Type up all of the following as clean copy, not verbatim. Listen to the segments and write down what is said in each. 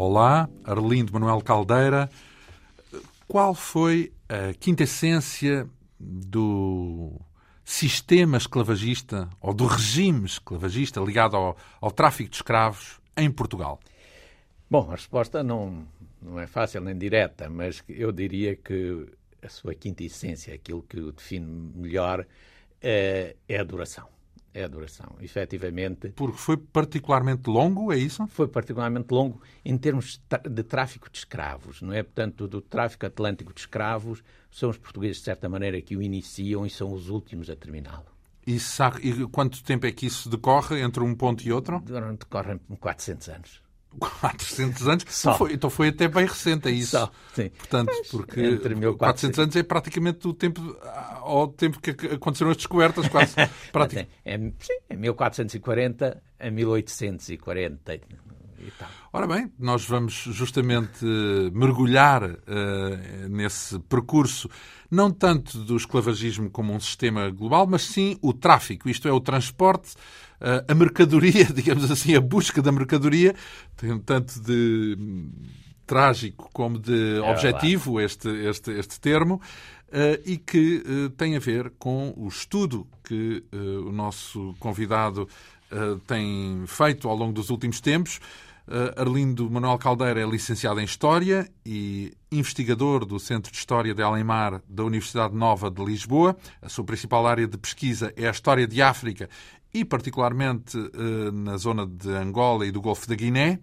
Olá, Arlindo Manuel Caldeira. Qual foi a quintessência do sistema esclavagista ou do regime esclavagista ligado ao tráfico de escravos em Portugal? Bom, a resposta não é fácil nem direta, mas eu diria que a sua quintessência, aquilo que o define melhor, é a duração. É a duração, efetivamente. Porque foi particularmente longo, é isso? Foi particularmente longo em termos de tráfico de escravos, não é? Portanto, do tráfico atlântico de escravos, são os portugueses, de certa maneira, que o iniciam e são os últimos a terminá-lo. E quanto tempo é que isso decorre entre um ponto e outro? Decorrem 400 anos. 400 anos? Só. Então foi até bem recente, é isso? Só, sim. Portanto, porque 400 anos é praticamente o tempo, ao tempo que aconteceram as descobertas, quase. Sim, é 1440 a 1840 e tal. Ora bem, nós vamos justamente mergulhar nesse percurso, não tanto do esclavagismo como um sistema global, mas sim o tráfico, isto é, o transporte, a mercadoria, digamos assim, a busca da mercadoria, tem tanto de trágico como de objetivo este termo, e que tem a ver com o estudo que o nosso convidado tem feito ao longo dos últimos tempos. Arlindo Manuel Caldeira é licenciado em História e investigador do Centro de História de Além-Mar da Universidade Nova de Lisboa. A sua principal área de pesquisa é a história de África e, particularmente, na zona de Angola e do Golfo da Guiné.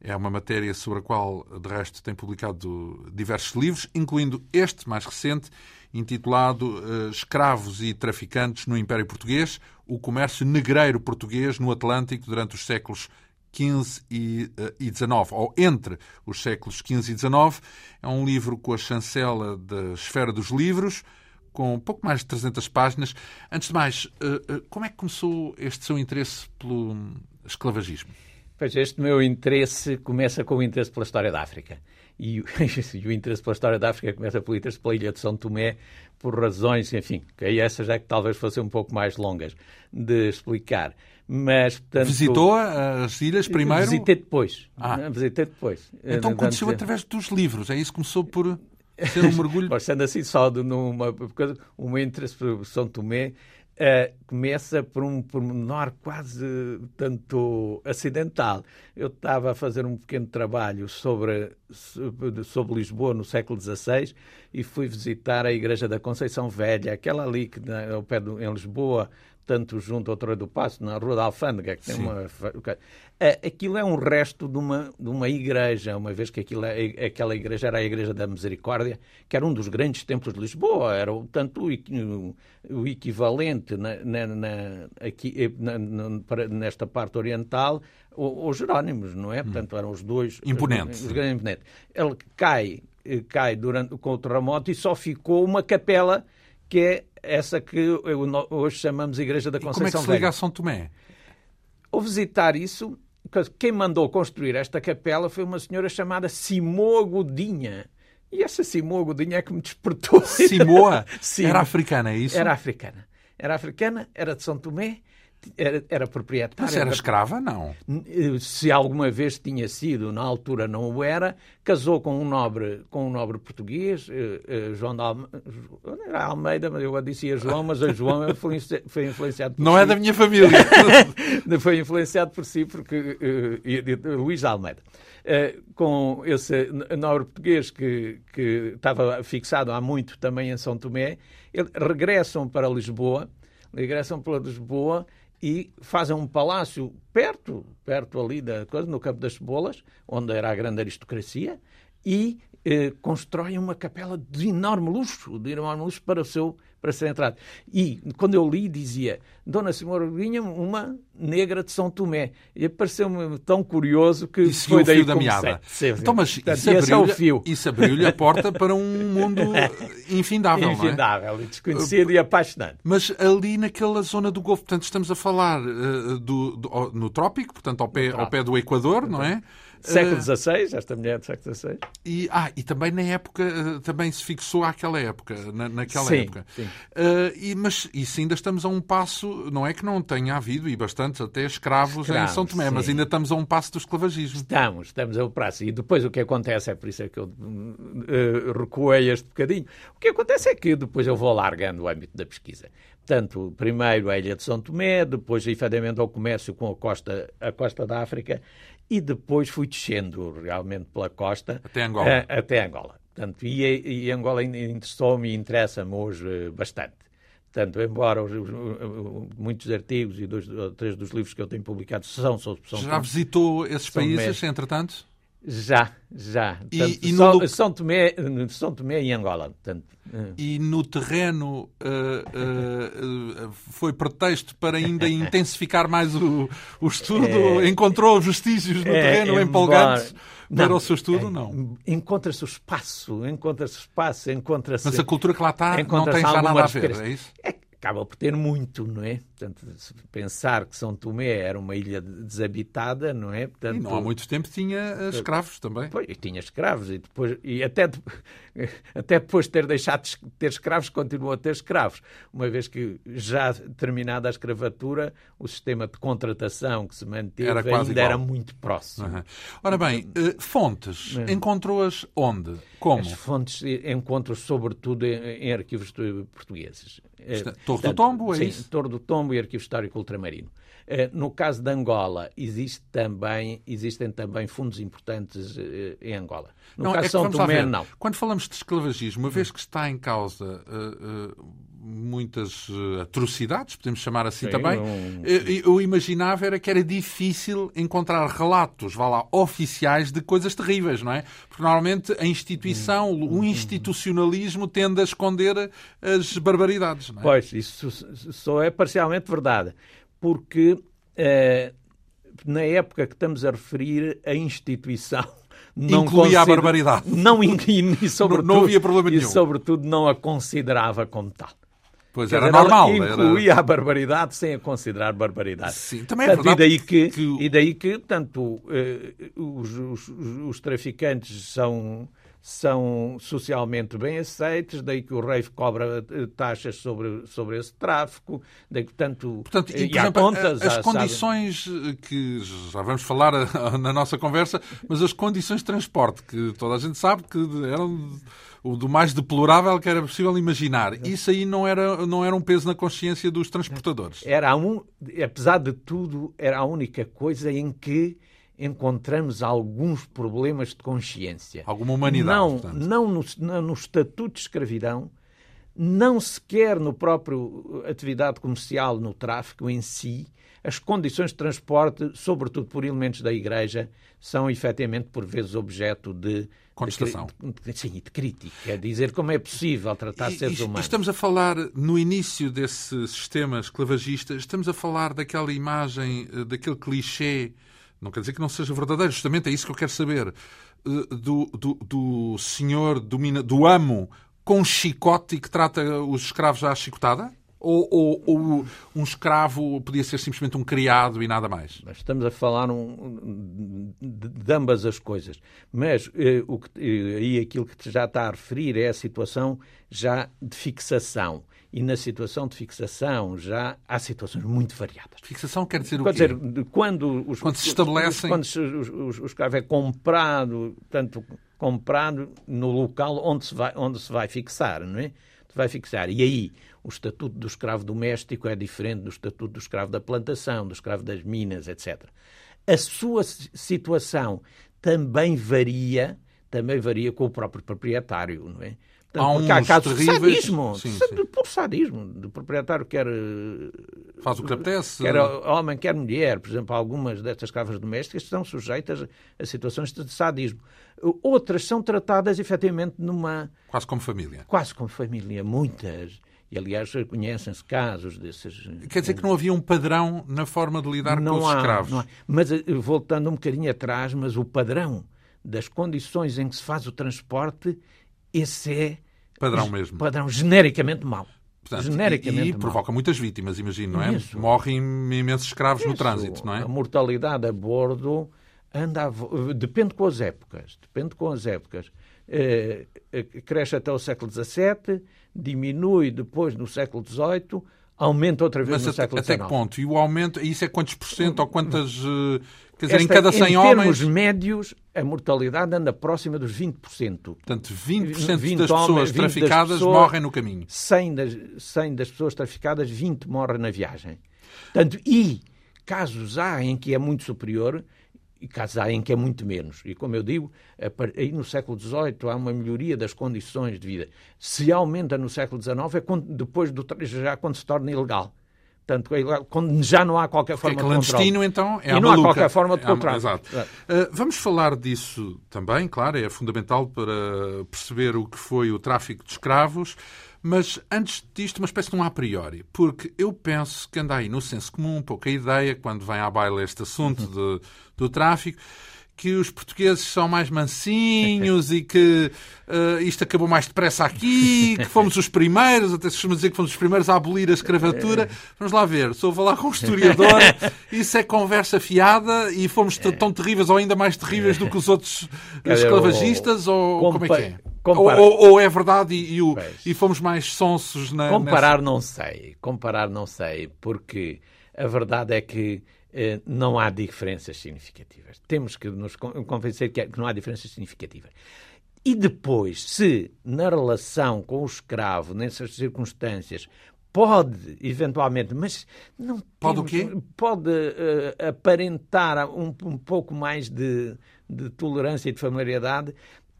É uma matéria sobre a qual, de resto, tem publicado diversos livros, incluindo este mais recente, intitulado Escravos e Traficantes no Império Português, o comércio negreiro português no Atlântico durante os séculos XV e XIX, ou entre os séculos XV e XIX. É um livro com a chancela da Esfera dos Livros, com pouco mais de 300 páginas. Antes de mais, como é que começou este seu interesse pelo esclavagismo? Pois, este meu interesse começa com o interesse pela história da África. E o interesse pela história da África começa pelo interesse pela Ilha de São Tomé, por razões, enfim, que aí essas já que talvez fossem um pouco mais longas de explicar. Mas, portanto, visitou as ilhas primeiro? Visitei depois. Então aconteceu através dos livros, é isso? Começou por ser um mergulho? Pois, sendo assim, só numa coisa, o meu interesse por São Tomé começa por um pormenor quase tanto acidental. Eu estava a fazer um pequeno trabalho sobre Lisboa no século XVI e fui visitar a Igreja da Conceição Velha, aquela ali que, ao pé em Lisboa, tanto junto ao Torre do Passo, na Rua da Alfândega, que tem uma... Aquilo é um resto de uma igreja, uma vez que aquela igreja era a Igreja da Misericórdia, que era um dos grandes templos de Lisboa, era tanto o equivalente nesta parte oriental aos Jerónimos, não é? Portanto, eram os dois... Imponentes. Os grandes imponentes. Ele cai com o terremoto e só ficou uma capela que é essa que hoje chamamos Igreja da Conceição Velha. Como é que se liga a São Tomé? Ao visitar isso, quem mandou construir esta capela foi uma senhora chamada Simoa Godinho. E essa Simoa Godinho é que me despertou. Simoa? Era africana, é isso? Era africana, era de São Tomé, era proprietária. Mas era escrava, não? Se alguma vez tinha sido, na altura não o era. Casou com um nobre português, João de Almeida. Era Almeida, mas eu dizia João, mas a João foi influenciado por Não é da minha família. Foi influenciado por si, porque Luís de Almeida. Com esse nobre português que estava fixado há muito também em São Tomé, regressam para Lisboa e fazem um palácio perto ali da coisa, no Campo das Cebolas, onde era a grande aristocracia, e constroem uma capela de enorme luxo para ser entrado. E quando eu li, dizia Dona Senhora Godinho, uma negra de São Tomé. E pareceu-me tão curioso que isso foi daí que comecei. Então, mas isso abriu-lhe a porta para um mundo infindável, não é? Infindável, desconhecido e apaixonante. Mas ali naquela zona do Golfo, portanto, estamos a falar no Trópico, portanto, ao pé do Equador, não é? Século XVI, esta mulher é do século XVI. E também na época, também se fixou àquela época, naquela sim, época. Sim. Mas isso ainda estamos a um passo, não é que não tenha havido, e bastantes até escravos em São Tomé, sim. Mas ainda estamos a um passo do esclavagismo. Estamos a um passo. E depois o que acontece, é por isso é que eu recuei este bocadinho, o que acontece é que depois eu vou largando o âmbito da pesquisa. Portanto, primeiro a Ilha de São Tomé, depois, efetivamente, ao comércio com a costa da África, e depois fui descendo realmente pela costa até Angola. Portanto, e Angola interessou-me e interessa-me hoje bastante. Portanto, embora muitos artigos e 2 ou 3 dos livros que eu tenho publicado são Já visitou esses países, entretanto? Já. Portanto, São Tomé e Angola. Portanto, e no terreno foi pretexto para ainda intensificar mais o estudo? Encontrou vestígios no terreno empolgantes para o seu estudo? Não. Encontra-se o espaço. Mas a cultura que lá está não tem já nada a ver, é isso? Acaba por ter muito, não é? Portanto, se pensar que São Tomé era uma ilha desabitada, não é? Portanto, e não há muito tempo tinha escravos também. Pois, tinha escravos e depois... E até depois de ter deixado de ter escravos, continuou a ter escravos. Uma vez que já terminada a escravatura, o sistema de contratação que se manteve era muito próximo. Uhum. Ora bem, fontes, encontrou-as onde? Como? As fontes encontro-as sobretudo em arquivos portugueses. Torre do Tombo, é isso? Sim, Torre do Tombo e Arquivo Histórico Ultramarino. No caso de Angola, existem também fundos importantes em Angola. No caso de São Tomé, não. Quando falamos de esclavagismo, uma vez que está em causa muitas atrocidades, podemos chamar assim, sim, também, eu imaginava que era difícil encontrar relatos, oficiais de coisas terríveis, não é? Porque normalmente a instituição, o institucionalismo tende a esconder as barbaridades, não é? Pois, isso só é parcialmente verdade, porque na época que estamos a referir, a instituição não incluía a barbaridade. Não havia problema nenhum. E sobretudo não a considerava como tal. Pois era normal. Incluía a barbaridade sem a considerar barbaridade. Sim, também portanto, é verdade. E daí que os traficantes são socialmente bem aceitos, daí que o rei cobra taxas sobre esse tráfico, daí que portanto, e por exemplo, contas, as condições que já vamos falar na nossa conversa, mas as condições de transporte, que toda a gente sabe que eram o do mais deplorável que era possível imaginar. Isso aí não era um peso na consciência dos transportadores. Apesar de tudo, era a única coisa em que encontramos alguns problemas de consciência. Alguma humanidade, não no estatuto de escravidão, não sequer no próprio atividade comercial, no tráfico em si. As condições de transporte, sobretudo por elementos da Igreja, são efetivamente por vezes objeto de contestação. De crítica. Dizer como é possível tratar seres humanos. Estamos a falar, no início desse sistema esclavagista, estamos a falar daquela imagem, daquele clichê. Não quer dizer que não seja verdadeiro, justamente é isso que eu quero saber. Do senhor, do amo, com chicote e que trata os escravos à chicotada? Ou um escravo podia ser simplesmente um criado e nada mais? Nós estamos a falar de ambas as coisas. Mas aquilo que já está a referir é a situação já de fixação. E na situação de fixação já há situações muito variadas. Fixação quer dizer o quê? Quando se estabelecem... Quando o escravo é comprado, portanto, comprado no local onde se vai fixar, não é? Vai fixar. E aí, o estatuto do escravo doméstico é diferente do estatuto do escravo da plantação, do escravo das minas, etc. A sua situação também varia com o próprio proprietário, não é? Porque há casos terríveis... de sadismo, do proprietário quer... Faz o que apetece. Quer homem, quer mulher. Por exemplo, algumas destas escravas domésticas estão sujeitas a situações de sadismo. Outras são tratadas, efetivamente, numa... Quase como família, muitas. E, aliás, conhecem-se casos desses... Quer dizer que não havia um padrão na forma de lidar com os escravos? Não há. Mas, voltando um bocadinho atrás, mas o padrão das condições em que se faz o transporte, esse é... Padrão mesmo. Padrão genericamente mau. Portanto, genericamente mau. Provoca muitas vítimas, imagino, não é? Morrem imensos escravos no trânsito, não é? A mortalidade a bordo depende com as épocas, cresce até o século XVII, diminui depois no século XVIII, aumenta outra vez no século XIX. Mas até que ponto? E o aumento, isso é quantos por cento ou quantas... Quer dizer, em cada 100 homens... Em termos médios, a mortalidade anda próxima dos 20%. Portanto, 20% das pessoas traficadas morrem no caminho. 100 das pessoas traficadas, 20 morrem na viagem. Portanto, e casos há em que é muito superior... E casos há em que é muito menos. E como eu digo, aí no século XVIII há uma melhoria das condições de vida. Se aumenta no século XIX é quando, depois do, já quando se torna ilegal. Portanto, quando já não há qualquer forma de controle. É clandestino, então, é a maluca. E não há qualquer forma de controle. Exato. Vamos falar disso também, claro, é fundamental para perceber o que foi o tráfico de escravos. Mas, antes disto, uma espécie de um a priori, porque eu penso que anda aí no senso comum, pouca ideia, quando vem à baila este assunto do tráfico, que os portugueses são mais mansinhos e que isto acabou mais depressa aqui, que fomos os primeiros, até se costuma dizer que fomos os primeiros a abolir a escravatura. Vamos lá ver, se eu vou lá com um historiador, isso é conversa fiada e fomos tão terríveis ou ainda mais terríveis do que os outros esclavagistas, ou como é que é? Ou é verdade e fomos mais sonsos na... Comparar não sei, porque a verdade é que não há diferenças significativas. Temos que nos convencer que não há diferenças significativas. E depois, se na relação com o escravo, nessas circunstâncias, pode, eventualmente, mas não pode, aparentar um pouco mais de tolerância e de familiaridade.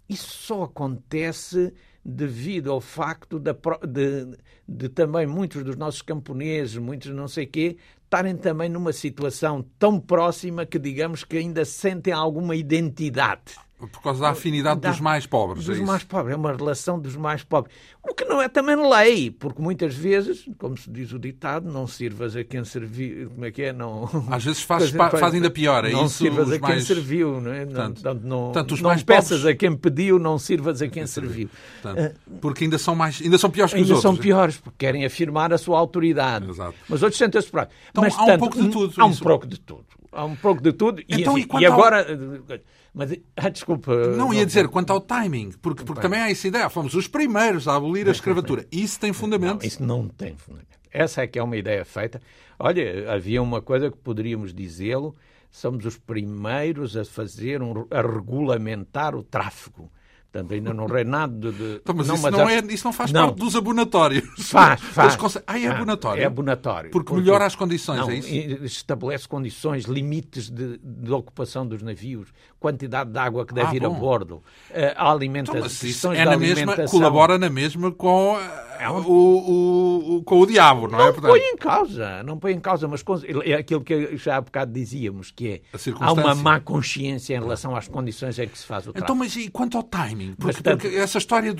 Isso só acontece devido ao facto de também muitos dos nossos camponeses, muitos não sei quê, estarem também numa situação tão próxima que, digamos, que ainda sentem alguma identidade. Por causa da afinidade dos mais pobres. Dos mais pobres, é uma relação dos mais pobres. O que não é também lei, porque muitas vezes, como se diz o ditado, não sirvas a quem serviu, como é que é? Não... Às vezes faz ainda pior. É não isso, sirvas a quem serviu, não é? Não peças a quem pediu, não sirvas a quem serviu. Portanto, porque ainda são piores que os outros. Ainda são piores, porque querem afirmar a sua autoridade. Exato. Mas outros sentem-se próprios. Então mas, há um pouco de tudo. Então, e agora... Mas, desculpa... Não, ia dizer, quanto ao timing, porque também há essa ideia, fomos os primeiros a abolir a escravatura. Isso tem fundamento? Não, isso não tem fundamento. Essa é que é uma ideia feita. Olha, havia uma coisa que poderíamos dizê-lo, somos os primeiros a fazer, a regulamentar o tráfico. Portanto, ainda não reinado de... Então, mas isso não faz parte dos abonatórios. Faz. É abonatório? É abonatório. Porque melhora as condições, é isso? Estabelece condições, limites de ocupação dos navios, quantidade de água que deve ir a bordo, a alimentação... Então, mas isso colabora na mesma com... com o diabo, não é? Portanto... Não põe em causa, mas é aquilo que já há bocado dizíamos, que é há uma má consciência em relação às condições em que se faz o tráfico. Então, mas e quanto ao timing? Porque essa história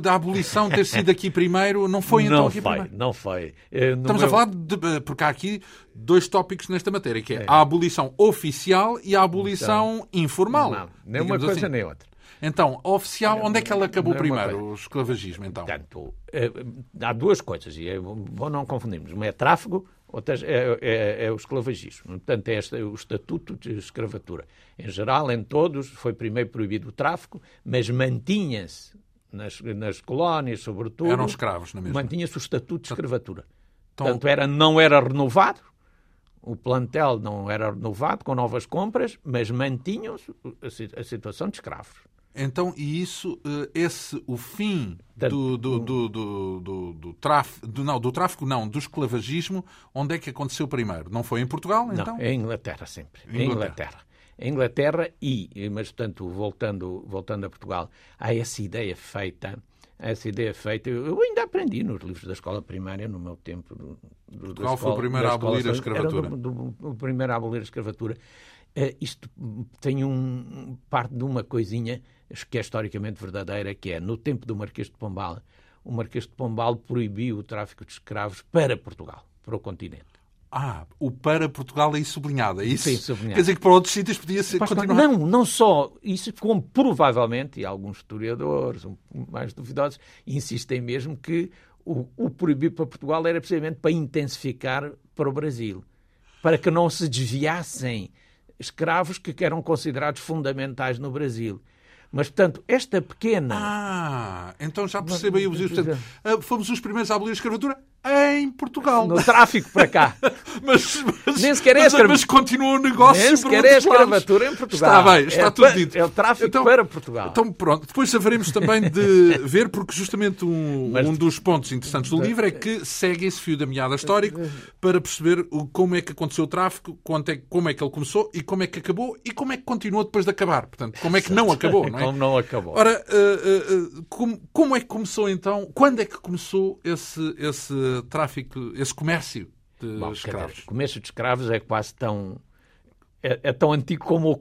da abolição ter sido aqui primeiro, não foi então aqui primeiro? Não foi. Estamos a falar de... Porque há aqui dois tópicos nesta matéria, que é a abolição oficial e a abolição informal. Não, nem uma coisa nem outra. Então, oficial, onde é que ela acabou primeiro, o esclavagismo, então? Portanto, há duas coisas, e não confundirmos. Uma é tráfico, outra é o esclavagismo. Portanto, é o estatuto de escravatura. Em geral, em todos, foi primeiro proibido o tráfico, mas mantinha-se, nas colónias, sobretudo... Eram escravos, não é mesmo? Mantinha-se o estatuto de escravatura. Portanto, não era renovado. O plantel não era renovado com novas compras, mas mantinham-se a situação de escravos. Então, e isso, o fim do esclavagismo, onde é que aconteceu primeiro? Não foi em Portugal, então? Não, é em Inglaterra sempre. Mas, portanto, voltando a Portugal, há essa ideia feita, eu ainda aprendi nos livros da escola primária, no meu tempo... Portugal foi o primeiro a abolir a escravatura. O primeiro a abolir a escravatura. Isto tem parte de uma coisinha que é historicamente verdadeira, que é, no tempo do Marquês de Pombal, o Marquês de Pombal proibiu o tráfico de escravos para Portugal, para o continente. O para Portugal é sublinhado, é isso? Sim, sublinhado. Quer dizer que para outros sítios podia ser continuado. Não só isso, como provavelmente, e alguns historiadores mais duvidosos insistem mesmo que o proibido para Portugal era precisamente para intensificar para o Brasil, para que não se desviassem escravos que eram considerados fundamentais no Brasil. Mas, portanto, esta pequena... Ah, então já percebo aí o portanto, fomos os primeiros a abolir a escravatura em Portugal. No tráfico para cá. Mas continua o negócio. Nem sequer é escravatura em Portugal. Está bem, está tudo dito. É o tráfico então, para Portugal. Então, pronto, depois haveremos também de ver, porque justamente um dos pontos interessantes do livro é que segue esse fio da meada histórico para perceber como é que aconteceu o tráfico, como é que ele começou e como é que acabou e como é que continuou depois de acabar. Portanto, como é que não acabou, não é? Como não acabou. Ora, como é que começou então? Quando é que começou esse tráfico, esse comércio de escravos? O comércio de escravos é quase tão... É tão antigo como a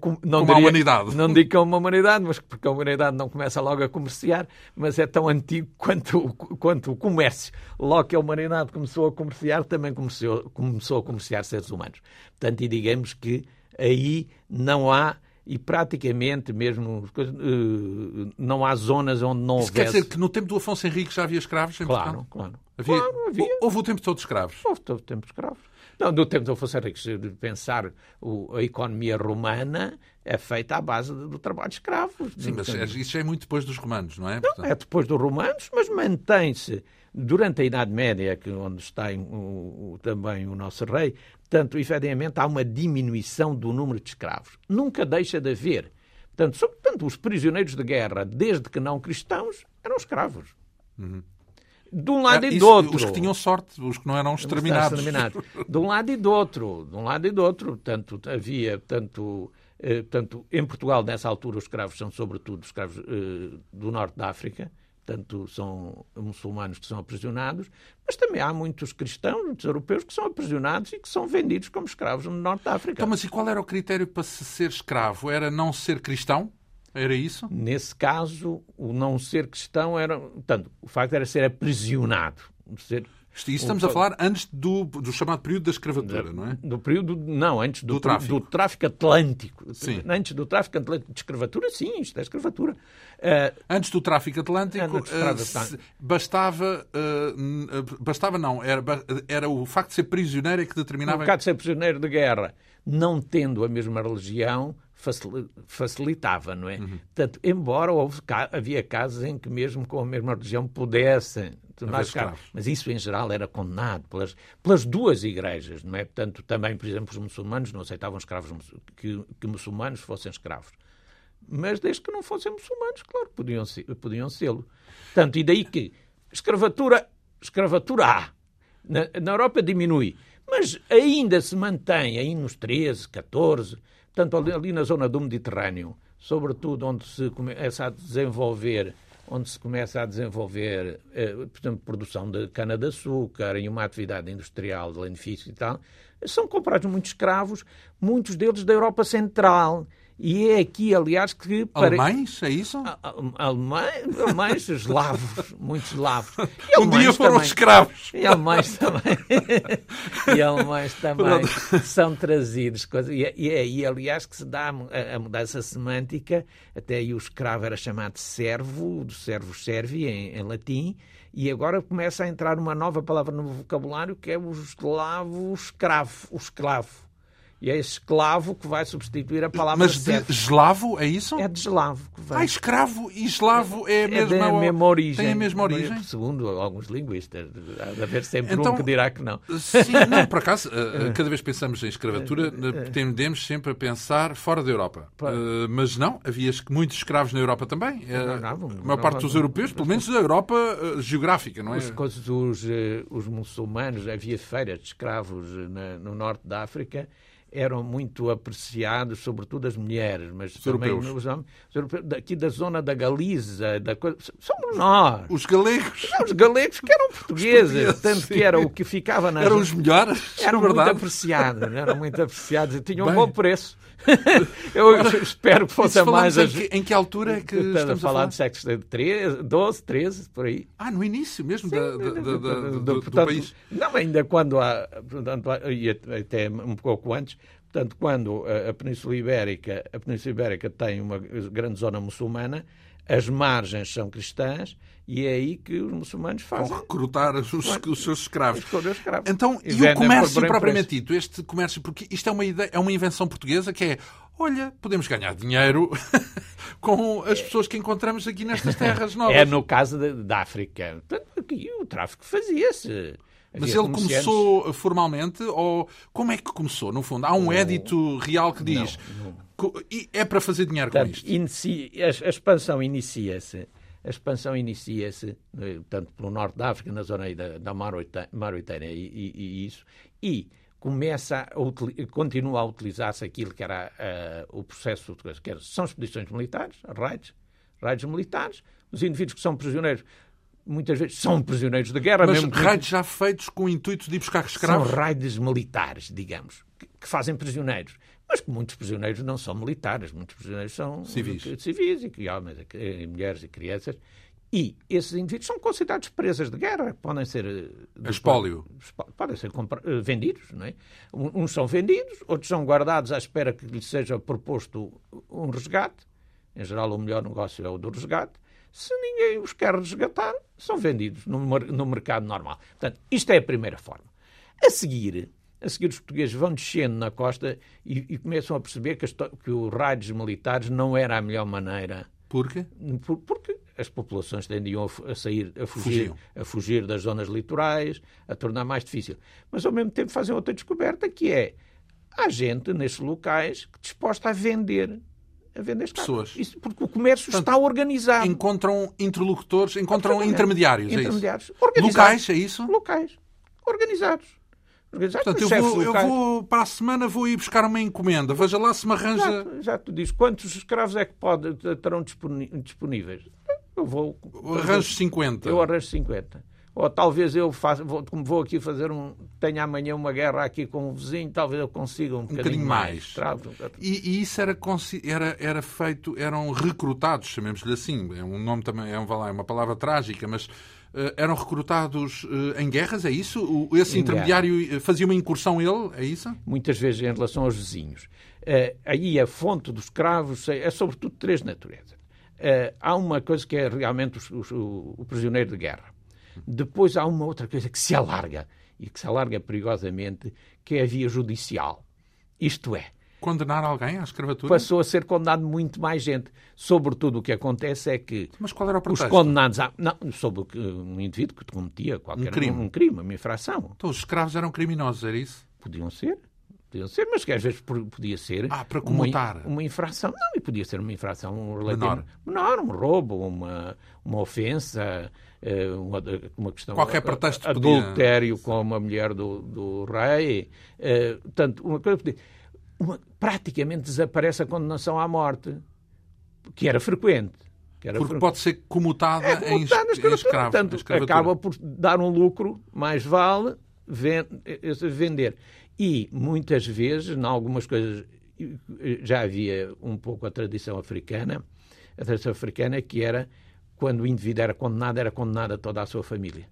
humanidade. Não digo que é uma humanidade, mas porque a humanidade não começa logo a comerciar, mas é tão antigo quanto o comércio. Logo que a humanidade começou a comerciar, também começou a comerciar seres humanos. Portanto, e digamos que aí não há... E praticamente mesmo não há zonas onde não houvesse... Isso quer dizer que no tempo do Afonso Henriques já havia escravos? Em Portugal? Claro. Havia. Houve o tempo todo de escravos? Houve todo o tempo de escravos. Não, no tempo do Afonso Henriques, de pensar a economia romana é feita à base do trabalho de escravos. Sim, mas isso é muito depois dos romanos, não é? Não, é depois dos romanos, mas mantém-se. Durante a Idade Média, que onde está também o nosso rei, portanto, efetivamente, há uma diminuição do número de escravos. Nunca deixa de haver. Portanto, os prisioneiros de guerra, desde que não cristãos, eram escravos. Uhum. De um lado e do outro. Os que tinham sorte, os que não eram exterminados. De um lado e do outro. Portanto, havia... Portanto, em Portugal, nessa altura, os escravos são, sobretudo, os escravos do norte da África. Portanto, são muçulmanos que são aprisionados, mas também há muitos cristãos, muitos europeus, que são aprisionados e que são vendidos como escravos no Norte da África. Então, mas e qual era o critério para se ser escravo? Era não ser cristão? Era isso? Nesse caso, o não ser cristão era... Portanto, o facto era ser aprisionado. Estamos a falar antes do chamado período da escravatura, não é? Antes do tráfico. Do tráfico atlântico. Sim. Antes do tráfico atlântico. De escravatura, sim, isto é escravatura. Antes do tráfico atlântico, era o facto de ser prisioneiro é que determinava... O facto de ser prisioneiro de guerra, não tendo a mesma religião, facilitava, não é? Uhum. Portanto, embora havia casos em que mesmo com a mesma religião pudessem tornar-se, mas isso em geral era condenado pelas duas igrejas, não é? Portanto, também, por exemplo, os muçulmanos não aceitavam escravos que muçulmanos fossem escravos. Mas desde que não fossem muçulmanos, claro, podiam sê-lo. Portanto, e daí que escravatura há. Na Europa diminui, mas ainda se mantém aí nos 13, 14... Portanto, ali na zona do Mediterrâneo, sobretudo onde se começa a desenvolver, por exemplo, produção de cana-de-açúcar e uma atividade industrial de lentifício e tal, são comprados muitos escravos, muitos deles da Europa Central. E é aqui, aliás, que... Alemães, é isso? Alemães, eslavos, muitos eslavos. Um dia foram também, escravos. E alemães também. São trazidos. E é aí, aliás, que se dá a mudança semântica. Até aí o escravo era chamado servo, do servus servi, em latim. E agora começa a entrar uma nova palavra no vocabulário, que é o eslavo, o escravo. E é esclavo que vai substituir a palavra... Mas de eslavo, é isso? É de eslavo que vai. Escravo e eslavo é a mesma... É a mesma origem. Tem a mesma origem? Segundo alguns linguistas. Há de haver sempre um que dirá que não. Sim, não, por acaso, cada vez que pensamos em escravatura, tendemos sempre a pensar fora da Europa. Mas não, havia muitos escravos na Europa também. A maior parte dos europeus, pelo menos da Europa geográfica, não é? Os muçulmanos, havia feiras de escravos no norte da África, eram muito apreciados, sobretudo as mulheres, mas os também europeus. Os homens, aqui da zona da Galiza, somos nós. Os galegos. Os galegos que eram portugueses, tanto que era o que ficava nas... Eram os melhores, eram muito apreciados, e tinham um bom preço. Espero que fosse mais... Em que altura que estamos a falar? De séculos de 12, 13, por aí. Ah, no início mesmo do país. Não, ainda quando há... E até um pouco antes. Portanto, quando a Península Ibérica tem uma grande zona muçulmana, as margens são cristãs, e é aí que os muçulmanos fazem. Vão recrutar os seus escravos. Então, e o comércio propriamente dito, este comércio, porque isto é uma ideia, é uma invenção portuguesa que é, olha, podemos ganhar dinheiro com as pessoas que encontramos aqui nestas terras novas. É no caso da África. Aqui o tráfico fazia-se. Mas ele começou formalmente, ou como é que começou, no fundo? Há um édito real que diz, é para fazer dinheiro com isto. A expansão inicia-se. A expansão inicia-se, tanto pelo norte da África, na zona aí da Mauritânia e isso, e continua a utilizar-se aquilo que era o processo, que são expedições militares, raids militares, os indivíduos que são prisioneiros, muitas vezes são prisioneiros de guerra. Mas mesmo raids já feitos com o intuito de ir buscar escravos? São raids militares, digamos, que fazem prisioneiros. Mas que muitos prisioneiros não são militares, muitos prisioneiros são civis e homens, e mulheres e crianças. E esses indivíduos são considerados presas de guerra, podem ser... Espólio. Podem ser vendidos, não é? Uns são vendidos, outros são guardados à espera que lhes seja proposto um resgate. Em geral, o melhor negócio é o do resgate. Se ninguém os quer resgatar, são vendidos no mercado normal. Portanto, isto é a primeira forma. A seguir, os portugueses vão descendo na costa e começam a perceber que os raids militares não era a melhor maneira. Porquê? Porque as populações tendiam a fugir das zonas litorais, a tornar mais difícil. Mas, ao mesmo tempo, fazem outra descoberta, que é há gente nestes locais disposta a vender pessoas. Isso, porque o comércio, portanto, está organizado. Encontram interlocutores, encontram intermediários. É isso? Locais, é isso? Locais. Organizados. Portanto, eu vou para a semana, vou ir buscar uma encomenda. Veja lá se me arranja... Já tu dizes, quantos escravos é que terão disponíveis? Eu vou... Arranjo 50. Eu arranjo 50. Ou talvez eu faça... Vou aqui fazer tenho amanhã uma guerra aqui com um vizinho, talvez eu consiga um bocadinho mais. E isso era feito... Eram recrutados, chamemos-lhe assim. É um nome também, é uma palavra trágica, mas... eram recrutados em guerras, é isso? Esse intermediário fazia uma incursão, ele, é isso? Muitas vezes em relação aos vizinhos. Aí a fonte dos escravos é sobretudo três naturezas. Há uma coisa que é realmente o prisioneiro de guerra. Depois há uma outra coisa que se alarga, e que se alarga perigosamente, que é a via judicial. Isto é... Condenar alguém à escravatura? Passou a ser condenado muito mais gente. Sobretudo o que acontece é que... Mas qual era o pretexto? Os condenados... Sobre um indivíduo que cometia qualquer um crime, uma infração. Então os escravos eram criminosos, era isso? Podiam ser, mas que às vezes podia ser... para comutar. Uma infração. Não, e podia ser uma infração menor, um roubo, uma ofensa, uma questão... Qualquer pretexto que podia... Adultério com uma mulher do rei. Portanto, uma coisa podia... Praticamente desaparece a condenação à morte, que era frequente. Pode ser comutada em escravo. Portanto, acaba por dar um lucro, mais vale vender. E, muitas vezes, em algumas coisas, já havia um pouco a tradição africana, que era, quando o indivíduo era condenado a toda a sua família.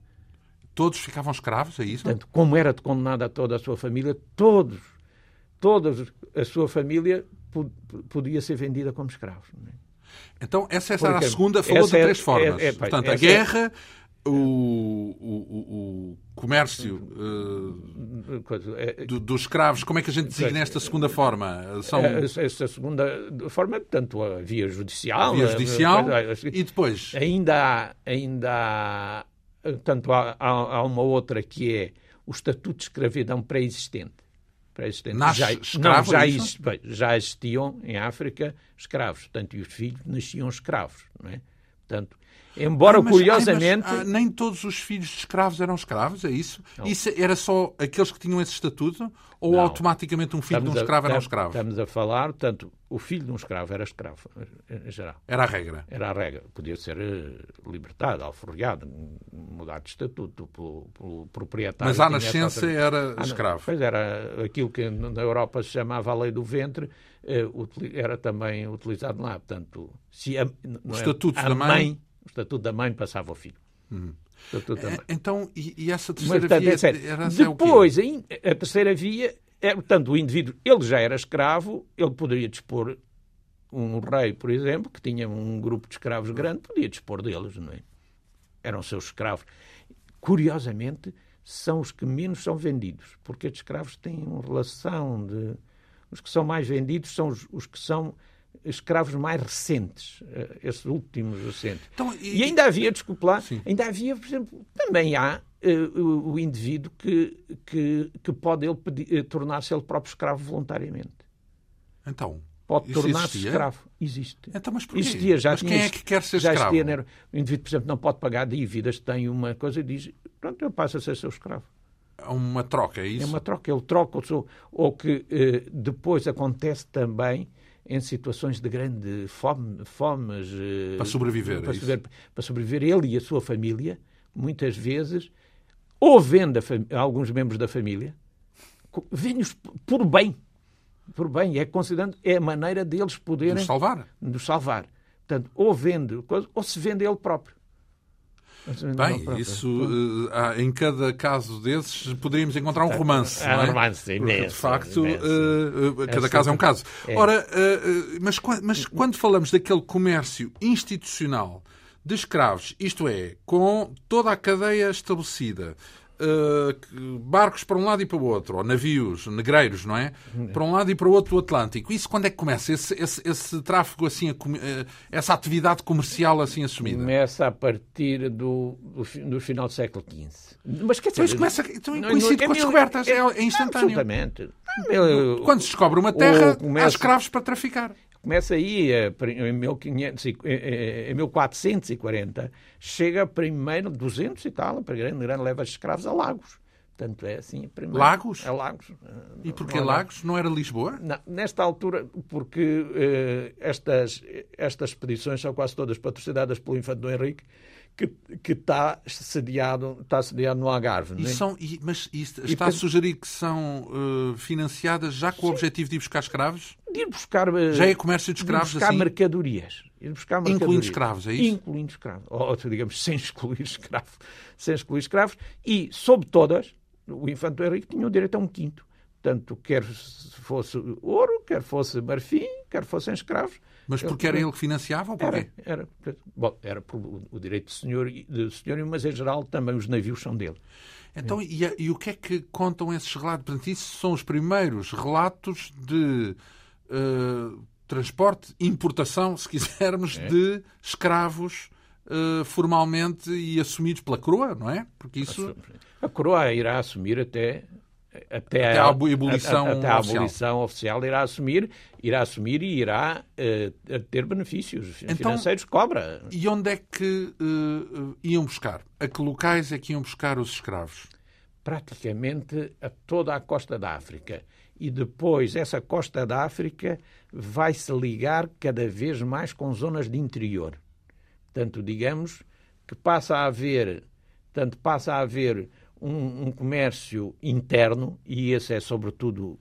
Todos ficavam escravos, é isso? Portanto, como era condenado a toda a sua família, toda a sua família podia ser vendida como escravos. Não é? Então, era a segunda, falou de três formas. Portanto, a guerra, o comércio dos escravos, como é que a gente designa esta segunda forma? Esta segunda forma, portanto, a via judicial. E depois? Ainda há, portanto, há uma outra que é o estatuto de escravidão pré-existente. Já existiam em África escravos, portanto, e os filhos nasciam escravos, não é? Portanto, embora curiosamente... nem todos os filhos de escravos eram escravos, é isso? Não. Isso era só aqueles que tinham esse estatuto? Ou não, automaticamente um filho de um escravo era um escravo? Estamos a falar, portanto, o filho de um escravo era escravo, em geral. Era a regra. Podia ser libertado, alforriado, mudar de estatuto pelo proprietário. Mas à nascença era escravo. Pois era aquilo que na Europa se chamava a lei do ventre, era também utilizado lá. Portanto, o estatuto da mãe passava ao filho. Então, e essa terceira via era depois, a terceira via, portanto, o indivíduo, ele já era escravo, ele poderia dispor um rei, por exemplo, que tinha um grupo de escravos grande, podia dispor deles, não é? Eram seus escravos. Curiosamente, são os que menos são vendidos, porque estes escravos têm uma relação de... Os que são mais vendidos são os que são escravos mais recentes, esses últimos recentes. Então, e ainda havia, desculpe lá, sim. Ainda havia, por exemplo, também há o indivíduo que pode ele tornar-se ele próprio escravo voluntariamente. Então... Pode tornar-se escravo. Existe. Então, mas porquê? Existia, já mas tinha, quem é que quer ser já escravo? Existia, o indivíduo, por exemplo, não pode pagar dívidas, tem uma coisa e diz, pronto, eu passo a ser seu escravo. É uma troca, é isso? É uma troca, ele troca. Ou que depois acontece também em situações de grande fomes... Para sobreviver, para, é isso? Para sobreviver ele e a sua família, muitas vezes, ou vende a alguns membros da família, vende-os por bem. Por bem, é considerando, é a maneira deles poderem... Nos salvar. Portanto, ou vende, ou se vende ele próprio. Bem, isso, em cada caso desses, poderíamos encontrar um romance, não é? Um romance imenso. De facto, cada caso é um caso. Ora, mas quando falamos daquele comércio institucional de escravos, isto é, com toda a cadeia estabelecida... barcos para um lado e para o outro, ou navios, negreiros, não é? Para um lado e para o outro do Atlântico. Isso quando é que começa? Esse tráfego, assim, essa atividade comercial assim assumida? Começa a partir do final do século XV. Mas quer dizer... Mas começa, então, coincide com as descobertas, é instantâneo. Absolutamente. Quando se descobre uma terra, há escravos para traficar. Começa aí, em 1440, chega primeiro 200 e tal, para grande leva de escravos a Lagos. Portanto, é assim, primeiro... Lagos? A Lagos. E porquê Lagos? Não era Lisboa? Não, nesta altura, porque estas expedições são quase todas patrocinadas pelo Infante Dom Henrique, que está sediado no Algarve. E são, mas isto está a sugerir que são financiadas já com o objetivo de ir buscar escravos? De ir buscar... Já é comércio de escravos, de buscar assim? Ir buscar mercadorias. Incluindo escravos, é isso? Incluindo escravos. Ou, digamos, sem excluir escravos. E, sobre todas, o Infante Dom Henrique tinha o direito a um quinto. Portanto, quer fosse ouro, quer fosse marfim, quer fossem escravos. Mas porque era ele que financiava ou porquê? Era por o direito do senhor, mas em geral também os navios são dele. Então, e o que é que contam esses relatos? Portanto, isso são os primeiros relatos de transporte, importação, se quisermos, de escravos formalmente e assumidos pela coroa, não é? Porque isso... A coroa irá assumir até a abolição oficial irá assumir e irá ter benefícios financeiros, então, cobra. E onde é que iam buscar? A que locais é que iam buscar os escravos? Praticamente a toda a costa da África. E depois essa costa da África vai-se ligar cada vez mais com zonas de interior. Portanto, digamos que passa a haver um comércio interno, e esse é sobretudo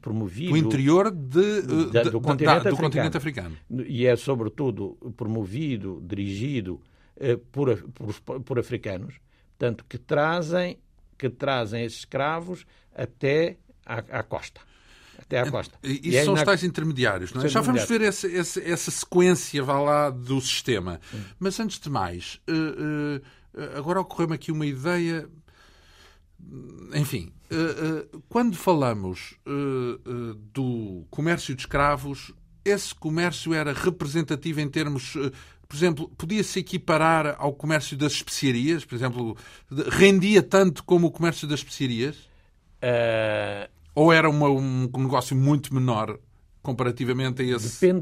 promovido... O interior do continente africano. E é sobretudo promovido, dirigido por africanos, portanto, que trazem esses escravos até à costa. Até à costa. Isso são os tais intermediários, não é? Já vamos ver essa sequência, vá lá, do sistema. Mas antes de mais... Agora ocorreu-me aqui uma ideia... Enfim, quando falamos do comércio de escravos, esse comércio era representativo em termos... Por exemplo, podia-se equiparar ao comércio das especiarias? Por exemplo, rendia tanto como o comércio das especiarias? Ou era um negócio muito menor comparativamente a esse? Depende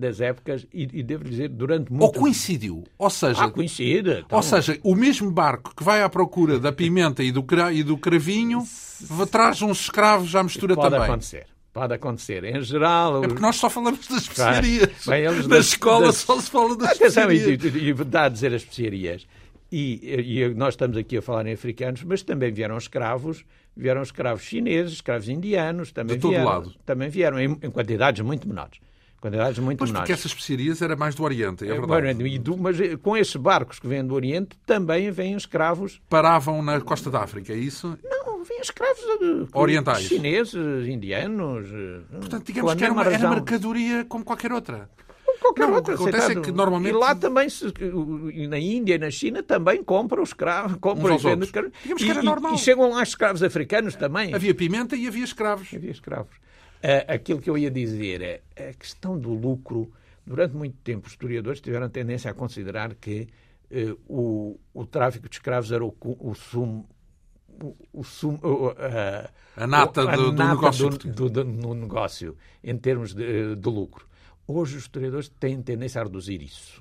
das épocas e devo dizer, durante muito... Ou coincidiu, ou seja... coincide. Então... Ou seja, o mesmo barco que vai à procura da pimenta e do cravinho traz uns escravos à mistura também. Pode acontecer. Em geral... É porque nós só falamos das especiarias. Na escola só se fala das especiarias. E dá a dizer as especiarias. E nós estamos aqui a falar em africanos, mas também vieram escravos chineses, escravos indianos, também de todo lado. Também vieram em quantidades muito menores. Mas porque essas especiarias era mais do Oriente, é verdade. Mas com esses barcos que vêm do Oriente também vêm escravos. Paravam na costa da África, é isso? Não, vinha escravos orientais, chineses, indianos. Portanto, digamos que era mercadoria como qualquer outra. Não, outra, o que acontece é que normalmente... E lá também, na Índia e na China, também compram os escravos. Compram digamos que era normal. E chegam lá escravos africanos também. Havia pimenta e havia escravos. Havia escravos. Aquilo que eu ia dizer é a questão do lucro. Durante muito tempo, os historiadores tiveram a tendência a considerar que o tráfico de escravos era a nata do negócio, em termos de lucro. Hoje os historiadores têm tendência a reduzir isso.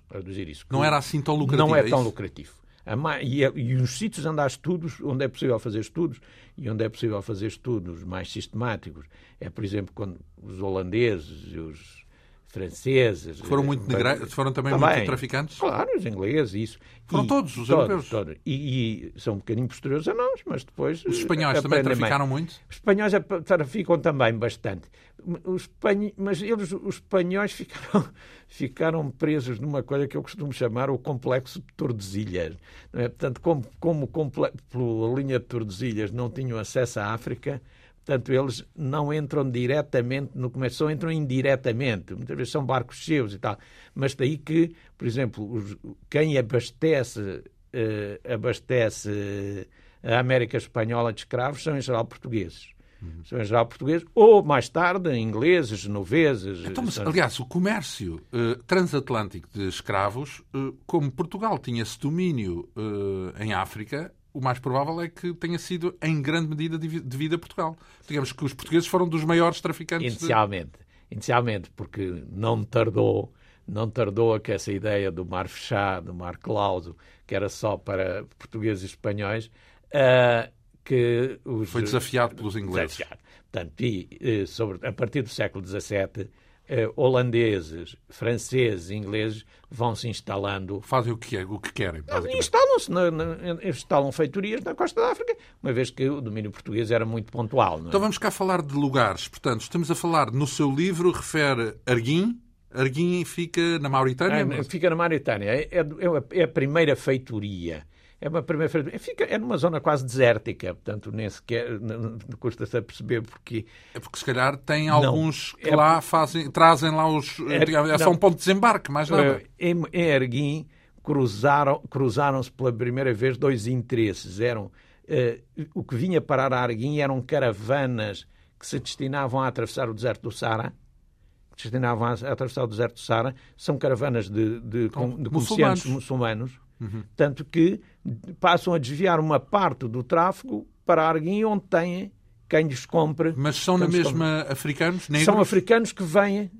Não era assim tão lucrativo. Não é tão lucrativo. E os sítios onde há estudos, onde é possível fazer estudos, e onde é possível fazer estudos mais sistemáticos, é, por exemplo, quando os holandeses e os franceses... Foram também muito traficantes? Claro, os ingleses, isso. Foram todos os europeus? Todos. E são um bocadinho posteriores a nós, mas depois... Os espanhóis também traficaram muito? Os espanhóis traficam também bastante. Mas os espanhóis ficaram presos numa coisa que eu costumo chamar o complexo de Tordesilhas. Não é? Portanto, pela linha de Tordesilhas não tinham acesso à África, portanto, eles não entram diretamente no comércio, só entram indiretamente. Muitas vezes são barcos cheios e tal. Mas daí que, por exemplo, quem abastece a América Espanhola de escravos são, em geral, portugueses. São, em geral, portugueses, ou, mais tarde, ingleses, genoveses. Então, mas, aliás, o comércio transatlântico de escravos, como Portugal tinha esse domínio em África, o mais provável é que tenha sido, em grande medida, devido a Portugal. Digamos que os portugueses foram dos maiores traficantes. Inicialmente, porque não tardou a que essa ideia do mar fechado, do mar clauso, que era só para portugueses e espanhóis, foi desafiado pelos ingleses. Portanto, a partir do século XVII, holandeses, franceses, ingleses vão-se instalando... Fazem o que querem. Instalam feitorias na costa da África, uma vez que o domínio português era muito pontual. Não é? Então vamos cá falar de lugares. Portanto, estamos a falar, no seu livro, refere Arguim. Arguim fica na Mauritânia? Fica na Mauritânia. É a primeira feitoria. É numa zona quase desértica, portanto, nem sequer custa-se a perceber porque... É porque, se calhar, tem alguns que lá trazem lá os... É só um ponto de desembarque, mais nada. Em Arguim, cruzaram-se pela primeira vez dois interesses. O que vinha parar a Arguim eram caravanas que se destinavam a atravessar o deserto do Saara. São caravanas de comerciantes muçulmanos. Uhum. Tanto que passam a desviar uma parte do tráfego para Arguim, onde têm quem lhes compre. Mas são na mesma africanos? Negros? São africanos que vêm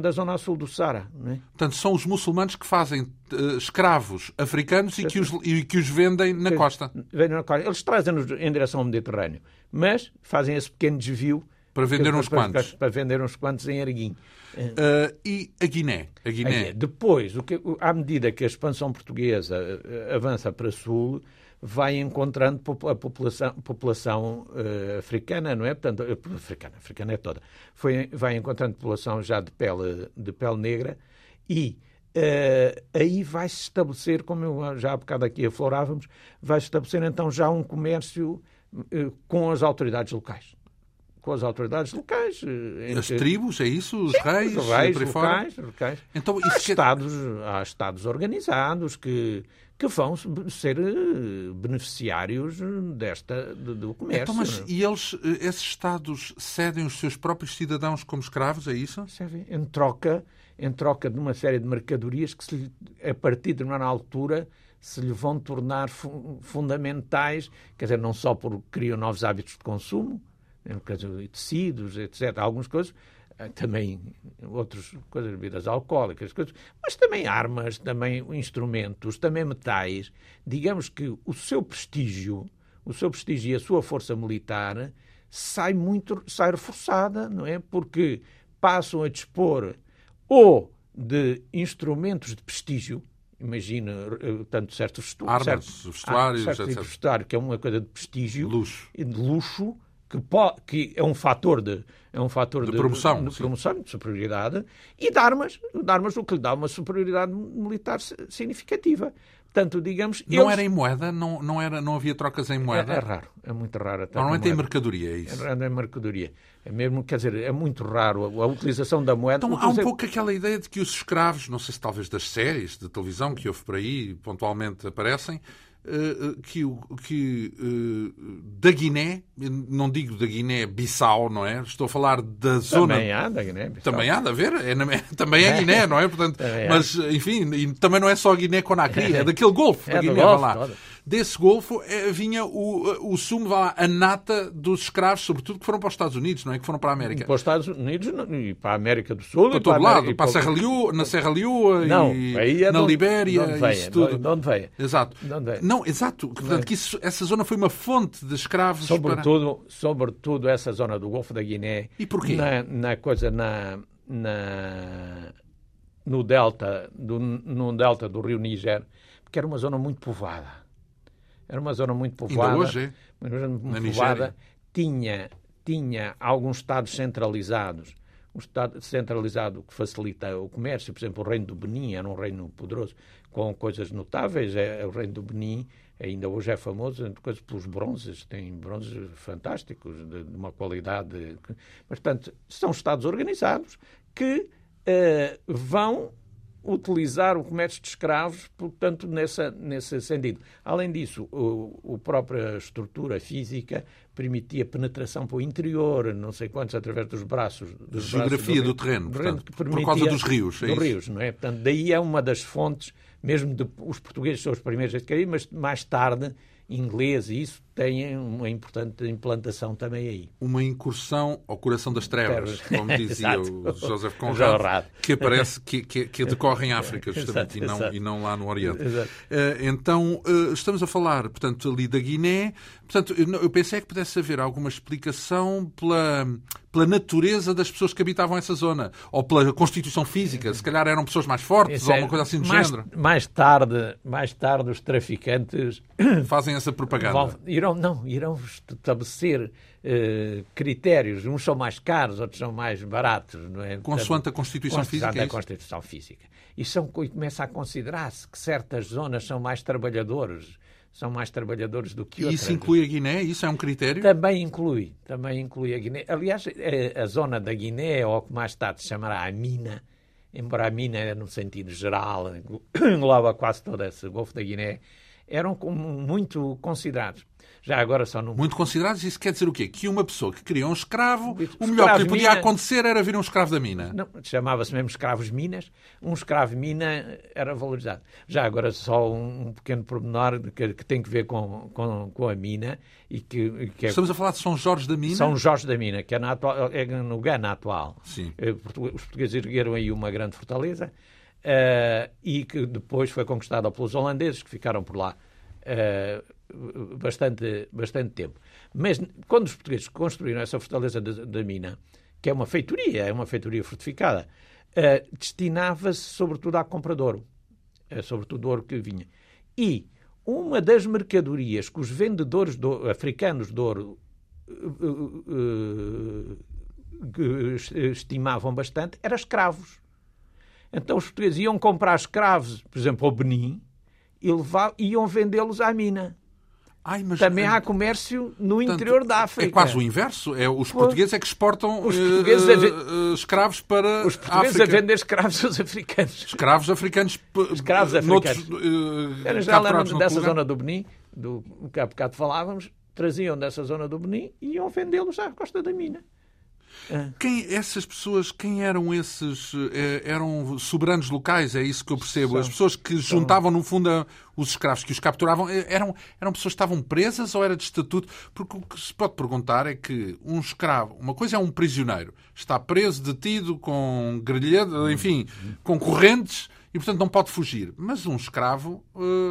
da zona sul do Saara. Não é? Portanto, são os muçulmanos que fazem escravos africanos e que os vendem na costa. Eles trazem-nos em direção ao Mediterrâneo, mas fazem esse pequeno desvio para vender uns quantos. Para vender uns quantos em Arguim. E a Guiné? Depois, à medida que a expansão portuguesa avança para sul, vai encontrando a população africana, não é? Portanto, africana é toda. Vai encontrando população já de pele negra e aí vai-se estabelecer, como eu já há bocado aqui aflorávamos, vai-se estabelecer então já um comércio com as autoridades locais. As tribos, é isso? Os reis? Os reis locais. Então, há estados organizados que vão ser beneficiários do comércio. Então, mas esses estados cedem os seus próprios cidadãos como escravos, é isso? Cedem em troca de uma série de mercadorias que, a partir de uma altura, se lhe vão tornar fundamentais, quer dizer, não só porque criam novos hábitos de consumo, tecidos, etc. Algumas coisas, também outras coisas, bebidas alcoólicas, mas também armas, também instrumentos, também metais. Digamos que o seu prestígio e a sua força militar sai reforçada, não é? Porque passam a dispor ou de instrumentos de prestígio, imagina, tanto certos vestuários, certo vestuário, que é uma coisa de prestígio, luxo. que é um fator de promoção, de superioridade, e de armas, o que lhe dá uma superioridade militar significativa. Portanto, digamos... Não eles... era em moeda? Não havia trocas em moeda? É raro. É muito raro. Normalmente é em mercadoria, é isso? É mercadoria. É mesmo, quer dizer, é muito raro a utilização da moeda. Então há um pouco aquela ideia de que os escravos, não sei se talvez das séries de televisão que houve por aí, pontualmente aparecem, que da Guiné, não digo da Guiné-Bissau, não é? Estou a falar da zona... Também há da Guiné-Bissau. Também há de haver. Também é Guiné, não é? Portanto, mas, enfim, e também não é só Guiné-Conakry, é daquele golfo da Guiné, vá lá. Desse golfo vinha o sumo, a nata dos escravos, sobretudo, que foram para os Estados Unidos, não é? Que foram para a América. Para os Estados Unidos e para a América do Sul. Para todo lado. Para na Serra Leoa, na Libéria, isso tudo. De onde veio. Exato. Não, exato. Portanto, que essa zona foi uma fonte de escravos. Sobretudo essa zona do Golfo da Guiné. E porquê? No delta do Rio Níger, porque era uma zona muito povoada. Ainda hoje, tinha alguns estados centralizados. Um estado centralizado que facilita o comércio. Por exemplo, o reino do Benin era um reino poderoso, com coisas notáveis. O reino do Benin ainda hoje é famoso pelos bronzes. Tem bronzes fantásticos, de uma qualidade... Mas, portanto, são estados organizados que vão... utilizar o comércio de escravos, portanto, nesse sentido. Além disso, a própria estrutura física permitia penetração para o interior, não sei quantos, através dos braços. Geografia do terreno, portanto, por causa dos rios. Dos rios, não é? Portanto, daí é uma das fontes, mesmo os portugueses são os primeiros a adquirir, mas mais tarde, inglês, e isso tem uma importante implantação também aí. Uma incursão ao coração das trevas, como dizia o Joseph Conrad, que decorre em África, justamente, e não lá no Oriente. Então, estamos a falar, portanto, ali da Guiné. Portanto, eu pensei que pudesse haver alguma explicação pela natureza das pessoas que habitavam essa zona, ou pela constituição física, se calhar eram pessoas mais fortes, ou alguma coisa assim do género. Mais tarde, os traficantes... Fazem essa propaganda. Irão estabelecer critérios. Uns são mais caros, outros são mais baratos. Não é? Consoante a Constituição Física? Consoante a Constituição Física. E começa a considerar-se que certas zonas são mais trabalhadoras. São mais trabalhadores do que outras. Isso inclui a Guiné? Isso é um critério? Também inclui a Guiné. Aliás, a zona da Guiné, ou o que mais tarde se chamará a mina, embora a mina era no sentido geral, englobava quase todo esse Golfo da Guiné, eram muito considerados. Já agora só no... Muito considerados? Isso quer dizer o quê? Que uma pessoa que queria um escravo, o melhor que lhe podia acontecer era vir um escravo da mina. Não, chamava-se mesmo escravos minas. Um escravo mina era valorizado. Já agora só um pequeno pormenor que tem que ver com a mina. E que estamos a falar de São Jorge da Mina? São Jorge da Mina, que é no Gana atual. Sim. Os portugueses ergueram aí uma grande fortaleza. E que depois foi conquistada pelos holandeses, que ficaram por lá bastante tempo. Mas quando os portugueses construíram essa fortaleza da mina, que é uma feitoria fortificada, destinava-se sobretudo à compra de ouro. Sobretudo do ouro que vinha. E uma das mercadorias que os vendedores africanos de ouro estimavam bastante eram escravos. Então os portugueses iam comprar escravos, por exemplo, ao Benin, e iam vendê-los à mina. Também há comércio no interior da África. É quase o inverso. Os portugueses é que exportam escravos para os portugueses a vender escravos aos africanos. Escravos africanos. Escravos africanos. Dessa zona do Benin, do que há bocado falávamos, traziam dessa zona do Benin e iam vendê-los à costa da mina. Quem eram esses? Eram soberanos locais, é isso que eu percebo. As pessoas que juntavam, no fundo, os escravos que os capturavam, eram pessoas que estavam presas ou era de estatuto? Porque o que se pode perguntar é que um escravo, uma coisa é um prisioneiro, está preso, detido, com grelhado, enfim, com correntes, e, portanto, não pode fugir. Mas um escravo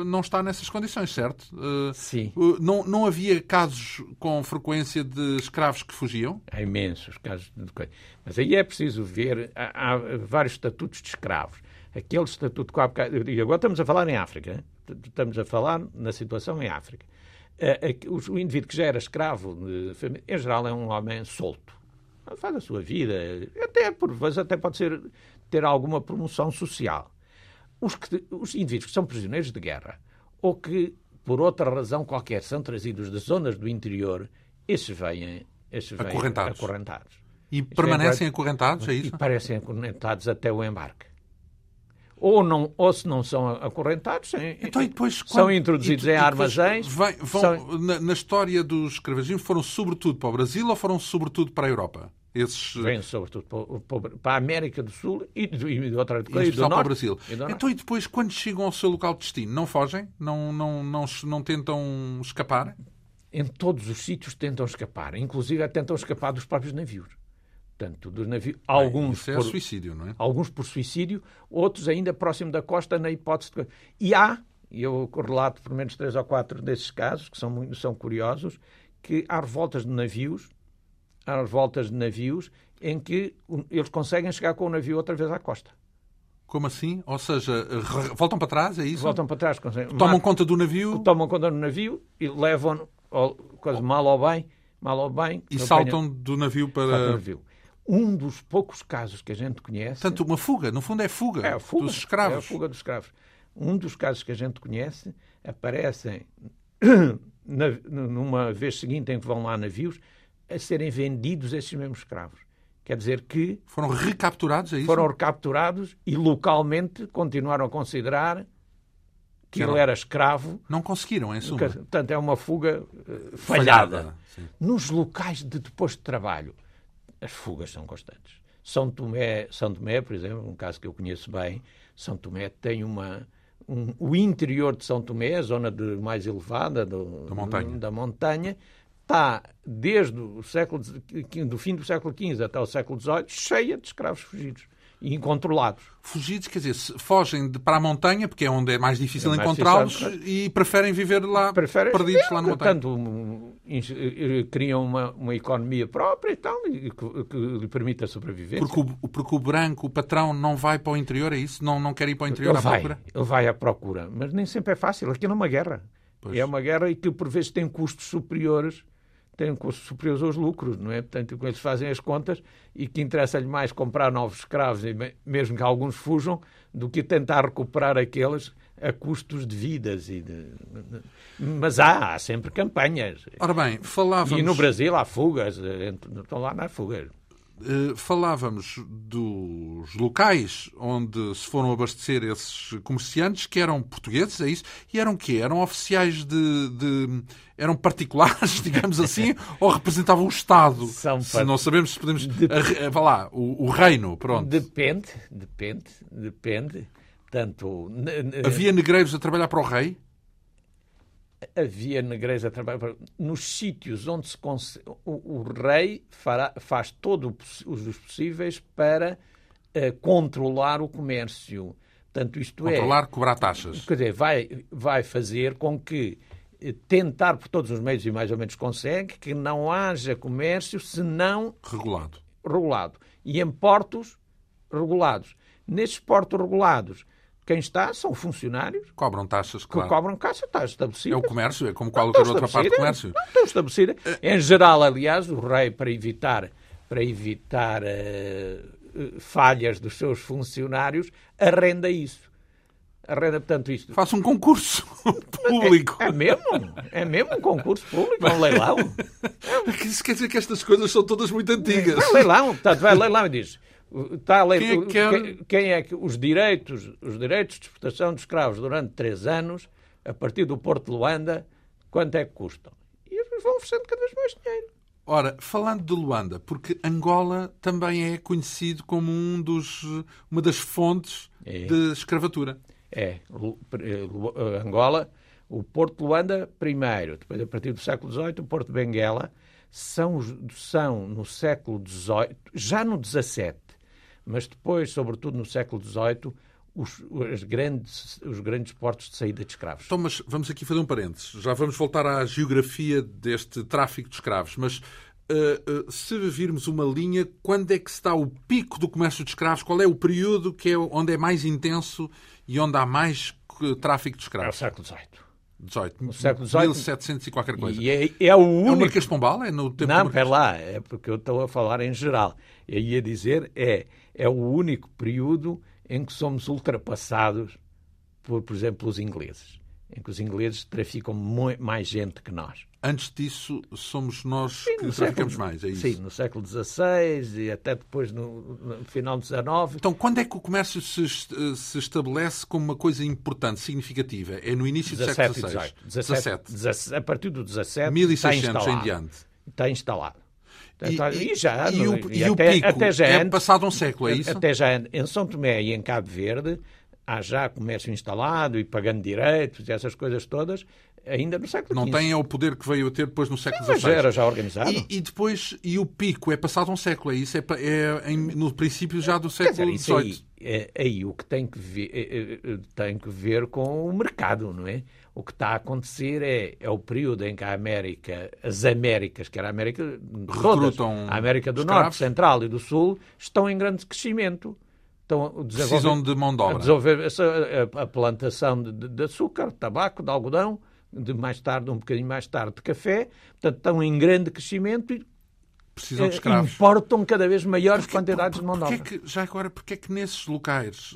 não está nessas condições, certo? Sim. Não havia casos com frequência de escravos que fugiam? Há imensos casos de coisa. Mas aí é preciso ver... Há vários estatutos de escravos. Aquele estatuto... E agora estamos a falar em África. Estamos a falar na situação em África. o indivíduo que já era escravo, em geral, é um homem solto. Faz a sua vida. Até, por vezes, até pode ser, ter alguma promoção social. Os indivíduos que são prisioneiros de guerra ou que, por outra razão qualquer, são trazidos de zonas do interior, esses vêm acorrentados. E permanecem acorrentados, é isso? E parecem acorrentados até o embarque. Ou se não são acorrentados, então, depois, são introduzidos em armazéns. Na história dos escravagismo, foram sobretudo para o Brasil ou foram sobretudo para a Europa? Vêm sobretudo para a América do Sul e outra coisa, e do Norte, para o Brasil. Então, e depois, quando chegam ao seu local de destino, não fogem? Não tentam escapar? Em todos os sítios tentam escapar. Inclusive, tentam escapar dos próprios navios. Portanto, dos navios, alguns por suicídio, não é? Alguns por suicídio, outros ainda próximo da costa, na hipótese de... E há, eu relato pelo menos 3 ou 4 desses casos, que são curiosos, que há revoltas de navios em que eles conseguem chegar com o navio outra vez à costa. Como assim? Ou seja, voltam para trás, é isso? Voltam para trás. Conseguem... Tomam conta do navio e levam-no, mal ou bem. E saltam do navio para... Um dos poucos casos que a gente conhece... Portanto, uma fuga. No fundo, é fuga, dos escravos. É a fuga dos escravos. Um dos casos que a gente conhece, aparecem numa vez seguinte em que vão lá navios a serem vendidos esses mesmos escravos. Quer dizer que... Foram recapturados, é isso? Foram recapturados e localmente continuaram a considerar que ele era escravo. Não conseguiram, em suma. Portanto, é uma fuga falhada. Nos locais de depois de trabalho, as fugas são constantes. São Tomé, por exemplo, um caso que eu conheço bem, São Tomé tem o interior de São Tomé, a zona mais elevada da montanha, está, desde do fim do século XV até o século XVIII, cheia de escravos fugidos e incontrolados. Fugidos, quer dizer, fogem para a montanha, porque é onde é mais difícil encontrá-los, e preferem viver lá, perdidos lá na montanha. Portanto, criam uma economia própria e tal, que lhe permita sobreviver. Porque o branco, o patrão, não vai para o interior, é isso? Não quer ir para o interior à procura? Ele vai à procura, mas nem sempre é fácil. Aquilo é uma guerra. Pois. É uma guerra e que, por vezes, tem custos superiores. Têm custos superiores aos lucros, não é? Portanto, eles fazem as contas e que interessa-lhe mais comprar novos escravos, mesmo que alguns fujam, do que tentar recuperar aqueles a custos de vidas. Mas há sempre campanhas. Ora bem, falávamos... E no Brasil há fugas, estão lá nas fugas. Falávamos dos locais onde se foram abastecer esses comerciantes, que eram portugueses, é isso? E eram o quê? Eram oficiais eram particulares, digamos assim, ou representavam o Estado? Não sabemos se podemos... Vá lá, o reino, pronto. Depende. Tanto... Havia negreiros a trabalhar para o rei? Havia negreiros a trabalhar nos sítios onde se o rei faz todo os possíveis para controlar o comércio. Portanto, cobrar taxas. Quer dizer, vai fazer com que, tentar por todos os meios, e mais ou menos consegue, que não haja comércio senão... Regulado. E em portos regulados. Nesses portos regulados, quem está são funcionários. Cobram taxas, claro. Cobram taxas, está estabelecido. É o comércio, é como qualquer outra parte do comércio. Não está estabelecido. Em geral, aliás, o rei, para evitar falhas dos seus funcionários, arrenda isso. Arrenda, portanto, isto. Faça um concurso público. É mesmo um concurso público, um leilão. Isso quer dizer que estas coisas são todas muito antigas. É um leilão, portanto, vai leilão e diz... Quem é que os direitos de exportação de escravos durante 3 anos, a partir do Porto de Luanda, quanto é que custam? E eles vão oferecendo cada vez mais dinheiro. Ora, falando de Luanda, porque Angola também é conhecido como uma das fontes de escravatura. Angola, o Porto de Luanda primeiro, depois a partir do século XVIII, o Porto de Benguela, são no século XVIII, já no XVII, mas depois, sobretudo no século XVIII, os grandes portos de saída de escravos. Então, mas vamos aqui fazer um parênteses. Já vamos voltar à geografia deste tráfico de escravos. Mas se virmos uma linha, quando é que está o pico do comércio de escravos? Qual é o período onde é mais intenso e onde há mais tráfico de escravos? É o século XVIII. XVIII. O século XVIII. 1700 e qualquer coisa. E é o único... É o Marquês de Pombal? É no tempo. Não, espera lá, é porque eu estou a falar em geral. Eu ia dizer, é o único período em que somos ultrapassados por exemplo, os ingleses. Em que os ingleses traficam mais gente que nós. Antes disso, somos nós que traficamos mais, é isso? Sim, no século XVI e até depois no final do XIX. Então, quando é que o comércio se estabelece como uma coisa importante, significativa? É no início do século XVI? XVII. A partir do XVII, 1600 em diante. Está instalado. E o pico até já é antes, passado um século, é isso? Até já em São Tomé e em Cabo Verde há já comércio instalado e pagando direitos e essas coisas todas, ainda no século XV. Não tem o poder que veio a ter depois no século XVI. Mas era já organizado. E depois, e o pico é passado um século, é isso? No princípio já do século XVIII. Aí o que tem que ver com o mercado, não é? O que está a acontecer é o período em que as Américas, que era a América todas, a América do Norte, Central e do Sul, estão em grande crescimento. Precisam de mão de obra. A plantação de açúcar, de tabaco, de algodão, um bocadinho mais tarde, de café. Portanto, estão em grande crescimento e precisam de escravos. Importam cada vez maiores quantidades de mão de obra. Já agora, porque é que nesses locais,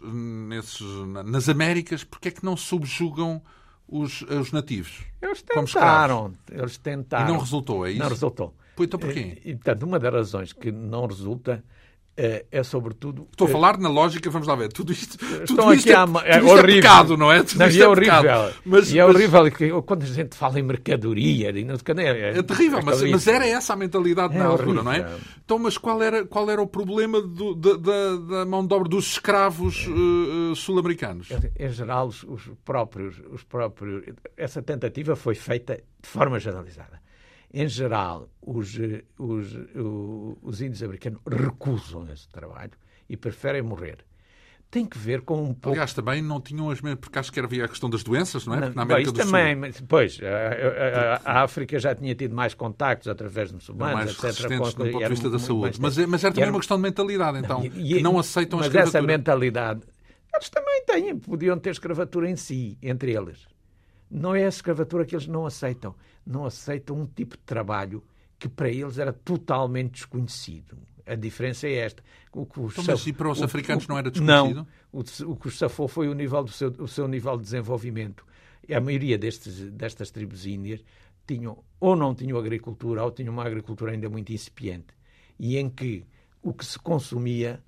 nas Américas, porque é que não subjugam os nativos? Eles tentaram. E não resultou, é isso? Não resultou. Então porquê? Portanto, uma das razões que não resulta... É sobretudo... Estou a falar na lógica, vamos lá ver, tudo isto é pecado, não é? Mas é horrível, quando a gente fala em mercadoria... É terrível, mas era essa a mentalidade na altura, não é? Então, mas qual era o problema da mão de obra dos escravos sul-americanos? Em geral, os próprios... Essa tentativa foi feita de forma generalizada. Em geral, os índios americanos recusam esse trabalho e preferem morrer. Tem que ver com um pouco... Aliás, também não tinham as mesmas... Porque acho que havia a questão das doenças, não é? Porque na América do Sul... Também, pois, a África já tinha tido mais contactos através de muçulmanos, etc. Mais resistentes do ponto de vista da saúde. Mas era também uma questão de mentalidade, então. Não aceitam a escravatura. Mas essa mentalidade... Eles também podiam ter escravatura em si, entre eles. Não é a escravatura que eles não aceitam. Não aceitam um tipo de trabalho que para eles era totalmente desconhecido. A diferença é esta. Mas para os africanos não era desconhecido? Não. O que os safou foi o seu nível de desenvolvimento. A maioria destas tribos índias tinham ou não tinham agricultura ou tinham uma agricultura ainda muito incipiente. E em que o que se consumia,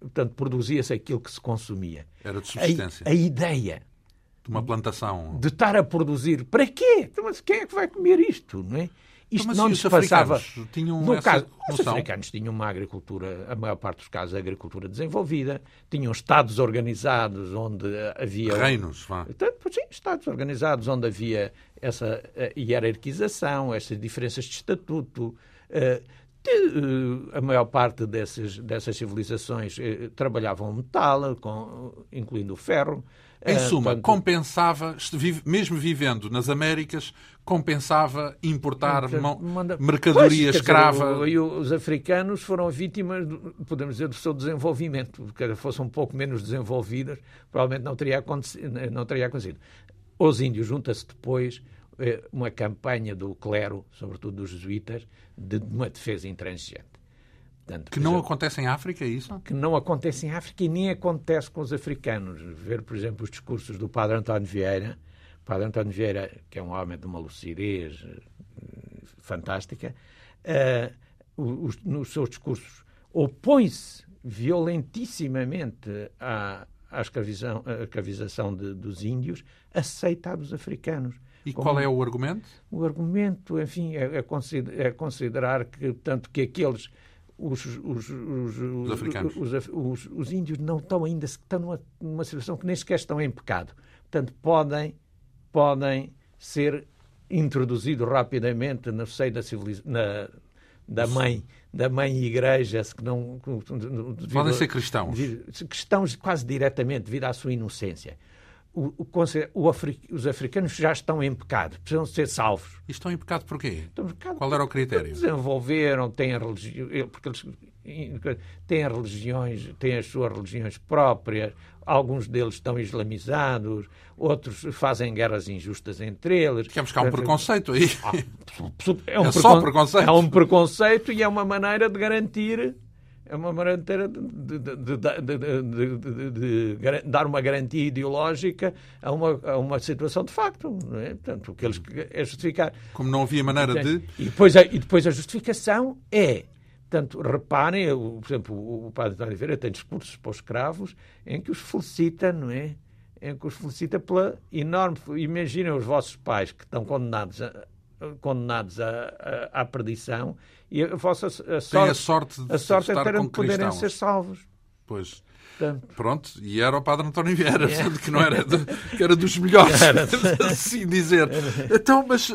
portanto, produzia-se aquilo que se consumia. Era de subsistência. A ideia... uma plantação... De estar a produzir. Para quê? Mas quem é que vai comer isto? Não é? Isto não nos passava... Os africanos tinham uma agricultura, a maior parte dos casos, a agricultura desenvolvida, tinham estados organizados onde havia... Reinos, vá. Portanto, sim, estados organizados onde havia essa hierarquização, essas diferenças de estatuto. A maior parte dessas civilizações trabalhavam metal, incluindo o ferro. Em suma, compensava, mesmo vivendo nas Américas, compensava importar mercadoria escrava. E os africanos foram vítimas, podemos dizer, do seu desenvolvimento. Porque fossem um pouco menos desenvolvidas, provavelmente não teria acontecido. Os índios junta-se depois uma campanha do clero, sobretudo dos jesuítas, de uma defesa intransigente. Portanto, que não acontece em África, é isso? Que não acontece em África e nem acontece com os africanos. Ver, por exemplo, os discursos do Padre António Vieira. O Padre António Vieira, que é um homem de uma lucidez fantástica, nos seus discursos opõe-se violentissimamente à escravização dos índios, aceita a dos africanos. E qual é o argumento? O argumento, enfim, é considerar que, tanto que aqueles... Os índios não estão ainda, estão numa situação que nem sequer estão em pecado. Portanto, podem ser introduzidos rapidamente no seio da mãe igreja. Se que não, podem ser cristãos. Cristãos quase diretamente, devido à sua inocência. Os africanos já estão em pecado, precisam ser salvos. E estão em pecado porquê? Qual era o critério? Desenvolveram, têm a religião, porque eles têm religiões, têm as suas religiões próprias, alguns deles estão islamizados, outros fazem guerras injustas entre eles. Digamos que há um preconceito aí. É só preconceito. Há um preconceito e é uma maneira de garantir... É uma maneira de dar uma garantia ideológica a uma situação de facto. Não é? Portanto, o que eles é justificar. Como não havia maneira de... E depois a justificação é... Portanto, reparem, por exemplo, o Padre António Vieira tem discursos para os escravos em que os felicita, não é? Em que os felicita pela enorme... Imaginem os vossos pais que estão condenados à perdição e a vossa a sorte é terem de poderem ser salvos. Pois. Portanto. Pronto, e era o Padre António Vieira, que não era, que era dos melhores, assim dizer. Então, mas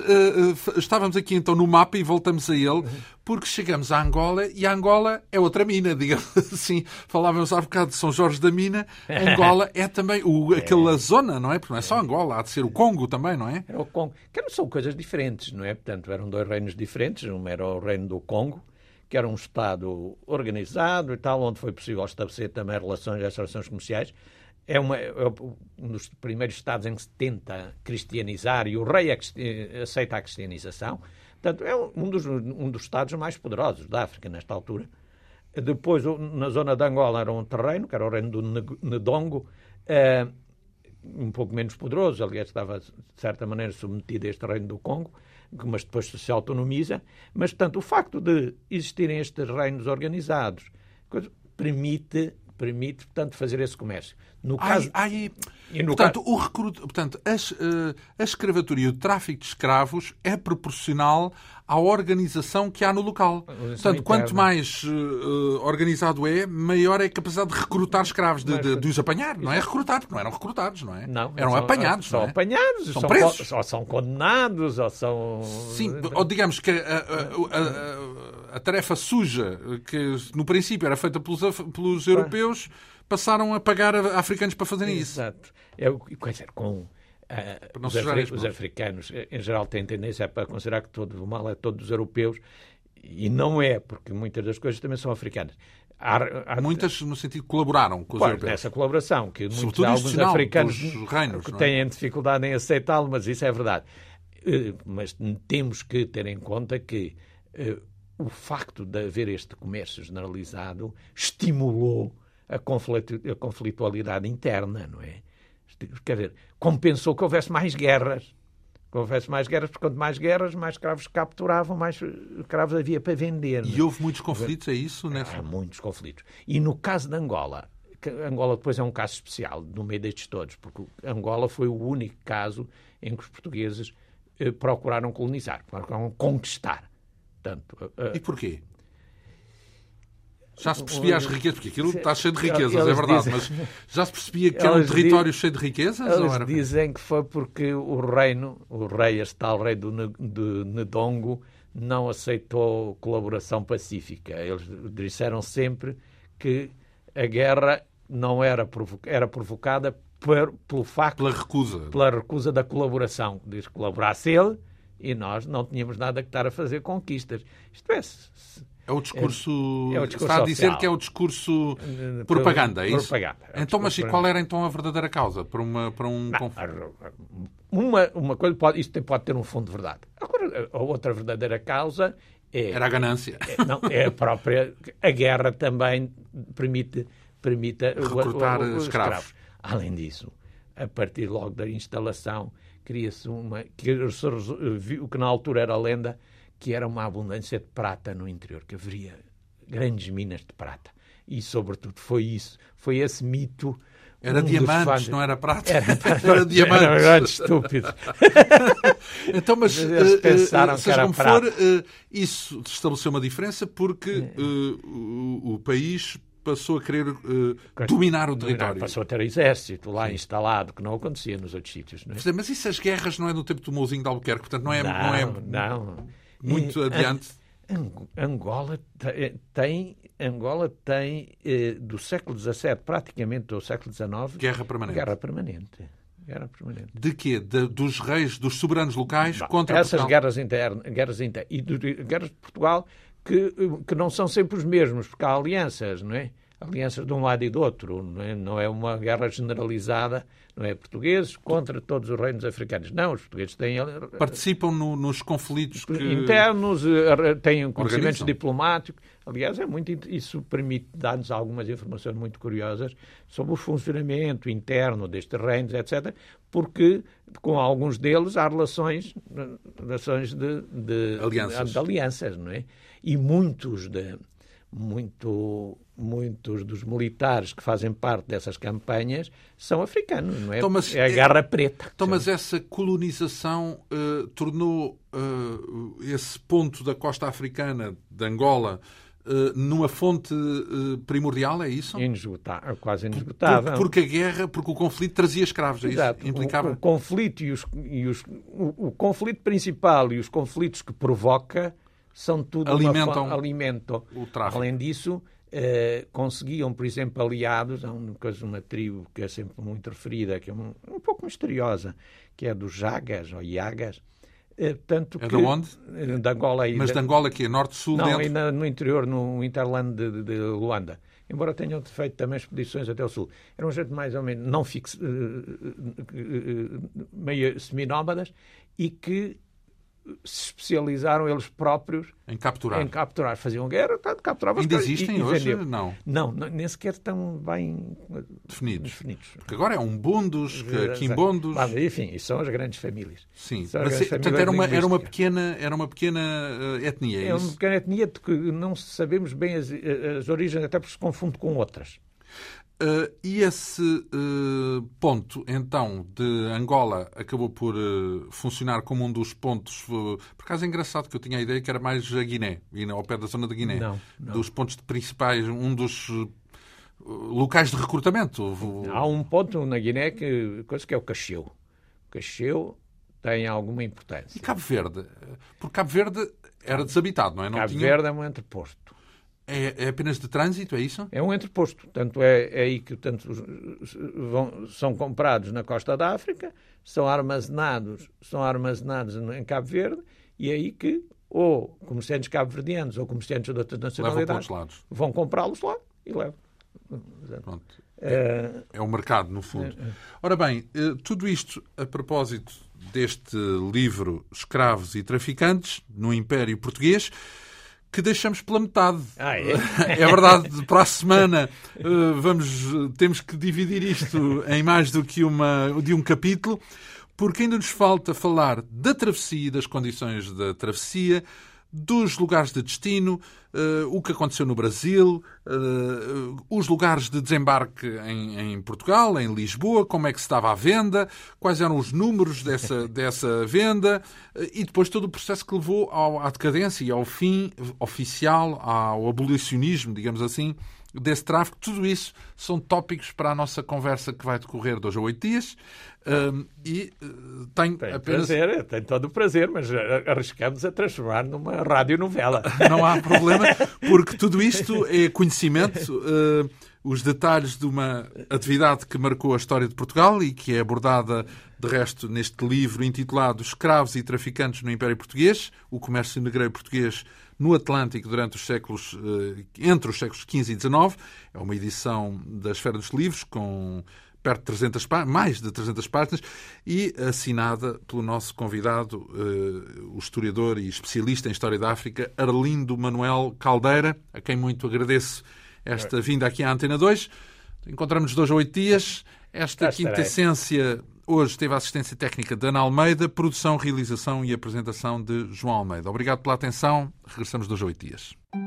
estávamos aqui então no mapa e voltamos a ele, porque chegamos à Angola e a Angola é outra mina, digamos assim. Falávamos há bocado de São Jorge da Mina. Angola é também aquela zona, não é? Porque não é só Angola, há de ser o Congo também, não é? Era o Congo. Que são coisas diferentes, não é? Portanto, eram dois reinos diferentes. Um era o reino do Congo, que era um Estado organizado e tal, onde foi possível estabelecer também relações comerciais. É um dos primeiros Estados em que se tenta cristianizar e o rei aceita a cristianização. Portanto, é um dos Estados mais poderosos da África, nesta altura. Depois, na zona de Angola, era um terreno, que era o reino do Ndongo, um pouco menos poderoso, aliás, estava, de certa maneira, submetido a este reino do Congo, mas depois se autonomiza. Mas, portanto, o facto de existirem estes reinos organizados permite, portanto, fazer esse comércio. No caso... a escravatura e o tráfico de escravos é proporcional à organização que há no local. Portanto, quanto mais organizado é, maior é a capacidade de recrutar escravos, de os apanhar. Não é recrutar, porque não eram recrutados, não é? Não, eram apanhados. São apanhados, são presos. Ou são condenados, ou são... Sim, ou digamos que a tarefa suja, que no princípio era feita pelos europeus, passaram a pagar a africanos para fazerem isso. Exato. Os africanos, em geral, têm tendência para considerar que todo o mal é todo dos europeus, e não é, porque muitas das coisas também são africanas. Muitas, no sentido, colaboraram com os europeus. Nessa colaboração, que muitos, alguns africanos reinos, que têm dificuldade em aceitá-lo, mas isso é verdade. Mas temos que ter em conta que o facto de haver este comércio generalizado estimulou a conflitualidade interna, não é? Quer dizer, compensou que houvesse mais guerras. Porque quanto mais guerras, mais escravos capturavam, mais escravos havia para vender. E houve muitos conflitos, é isso? Há muitos conflitos. E no caso de Angola, que Angola depois é um caso especial, no meio destes todos, porque Angola foi o único caso em que os portugueses procuraram colonizar, procuraram conquistar. Portanto, e porquê? Já se percebia as riquezas, porque aquilo está cheio de riquezas, é verdade, mas já se percebia que era um território cheio de riquezas? Eles dizem que foi porque o rei do Ndongo, não aceitou colaboração pacífica. Eles disseram sempre que a guerra não era provocada pelo facto... Pela recusa da colaboração. Diz que colaborasse ele e nós não tínhamos nada que estar a fazer conquistas. Isto é... É o discurso está a dizer social. Que é o discurso propaganda, é isso? Propaganda. É então, mas e qual era então a verdadeira causa para um conflito? Uma coisa, isto pode ter um fundo de verdade. Agora, a outra verdadeira causa era a ganância. É a própria... A guerra também permite recrutar escravos. Além disso, a partir logo da instalação, cria-se o que na altura era a lenda, que era uma abundância de prata no interior, que haveria grandes minas de prata. E, sobretudo, foi esse mito... Era diamantes, não era prata? Era diamantes. Era um grande estúpido. Então, mas pensaram que era como prata. For, isso estabeleceu uma diferença porque o país passou a querer dominar o território. Passou a ter exército lá instalado, que não acontecia nos outros sítios. Não é? Mas isso, as guerras, não é no tempo do Mouzinho de Albuquerque, portanto, não é... Muito adiante. Angola tem do século XVII, praticamente do século XIX... Guerra permanente. Guerra permanente. De quê? Dos reis, dos soberanos locais contra essas Portugal? Essas guerras internas. E guerras de Portugal que não são sempre os mesmos, porque há alianças, não é? Alianças de um lado e do outro, não é uma guerra generalizada, não é portugueses contra todos os reinos africanos. Não, os portugueses têm... Participam nos conflitos que... internos, têm conhecimentos diplomáticos. Aliás, é muito, isso permite dar-nos algumas informações muito curiosas sobre o funcionamento interno destes reinos, etc., porque com alguns deles há relações de alianças, não é? E muitos dos militares que fazem parte dessas campanhas são africanos, não é? Então, é a Guerra Preta. Então, mas essa colonização tornou esse ponto da costa africana, de Angola, numa fonte primordial, é isso? Inesgotável, quase inesgotável. Porque a guerra, porque o conflito trazia escravos, é isso? Exato. Implicava... O conflito o conflito principal e os conflitos que provoca são tudo alimentam o tráfico. Além disso, conseguiam, por exemplo, aliados. Há uma tribo que é sempre muito referida, que é um pouco misteriosa, que é dos Jagas, ou Jagas. Tanto é que, de onde? De Angola. Mas de Angola aqui, norte-sul? Não, dentro? Ainda no interior, no hinterland de Luanda. Embora tenham feito também expedições até o sul. Era um jeito mais ou menos não fixo, meio seminómadas, e que se especializaram eles próprios em capturar. Faziam guerra, capturavam. Ainda existem hoje? Não. Não, nem sequer estão bem definidos. Porque agora é umbundos, quimbundos... Enfim, isso são as grandes famílias. Sim, portanto era uma pequena etnia, é isso? É uma pequena etnia de que não sabemos bem as origens, até porque se confunde com outras. E esse ponto, então, de Angola acabou por funcionar como um dos pontos... Por acaso é engraçado que eu tinha a ideia que era mais a Guiné, ao pé da zona da Guiné. Não. Dos pontos principais, um dos locais de recrutamento. Há um ponto na Guiné que é o Cacheu. O Cacheu tem alguma importância. E Cabo Verde? Porque Cabo Verde era desabitado, não é? Cabo Verde é um entreposto. É apenas de trânsito, é isso? É um entreposto. Tanto é aí que são comprados na costa da África, são armazenados em Cabo Verde, e é aí que ou comerciantes cabo-verdianos ou comerciantes de outras nacionalidades vão comprá-los lá e levam. Pronto. É o mercado, no fundo. Ora bem, tudo isto a propósito deste livro Escravos e Traficantes no Império Português, que deixamos pela metade. É verdade, para a semana temos que dividir isto em mais do que um capítulo, porque ainda nos falta falar da travessia e das condições da travessia, dos lugares de destino, o que aconteceu no Brasil, os lugares de desembarque em Portugal, em Lisboa, como é que se estava à venda, quais eram os números dessa venda, e depois todo o processo que levou à decadência e ao fim oficial, ao abolicionismo, digamos assim, desse tráfico. Tudo isso são tópicos para a nossa conversa que vai decorrer 2 a 8 dias. Tenho todo o prazer, mas arriscamos a transformar numa radionovela. Não há problema, porque tudo isto é conhecimento, os detalhes de uma atividade que marcou a história de Portugal e que é abordada, de resto, neste livro intitulado Escravos e Traficantes no Império Português, o comércio negreiro português no Atlântico durante os séculos, entre os séculos XV e XIX. É uma edição da Esfera dos Livros, com perto de 300 páginas, mais de 300 páginas, e assinada pelo nosso convidado, o historiador e especialista em História da África, Arlindo Manuel Caldeira, a quem muito agradeço esta vinda aqui à Antena 2. Encontramos-nos 2 a 8 dias. Esta quintessência hoje teve a assistência técnica de Ana Almeida, produção, realização e apresentação de João Almeida. Obrigado pela atenção. Regressamos 2 a 8 dias.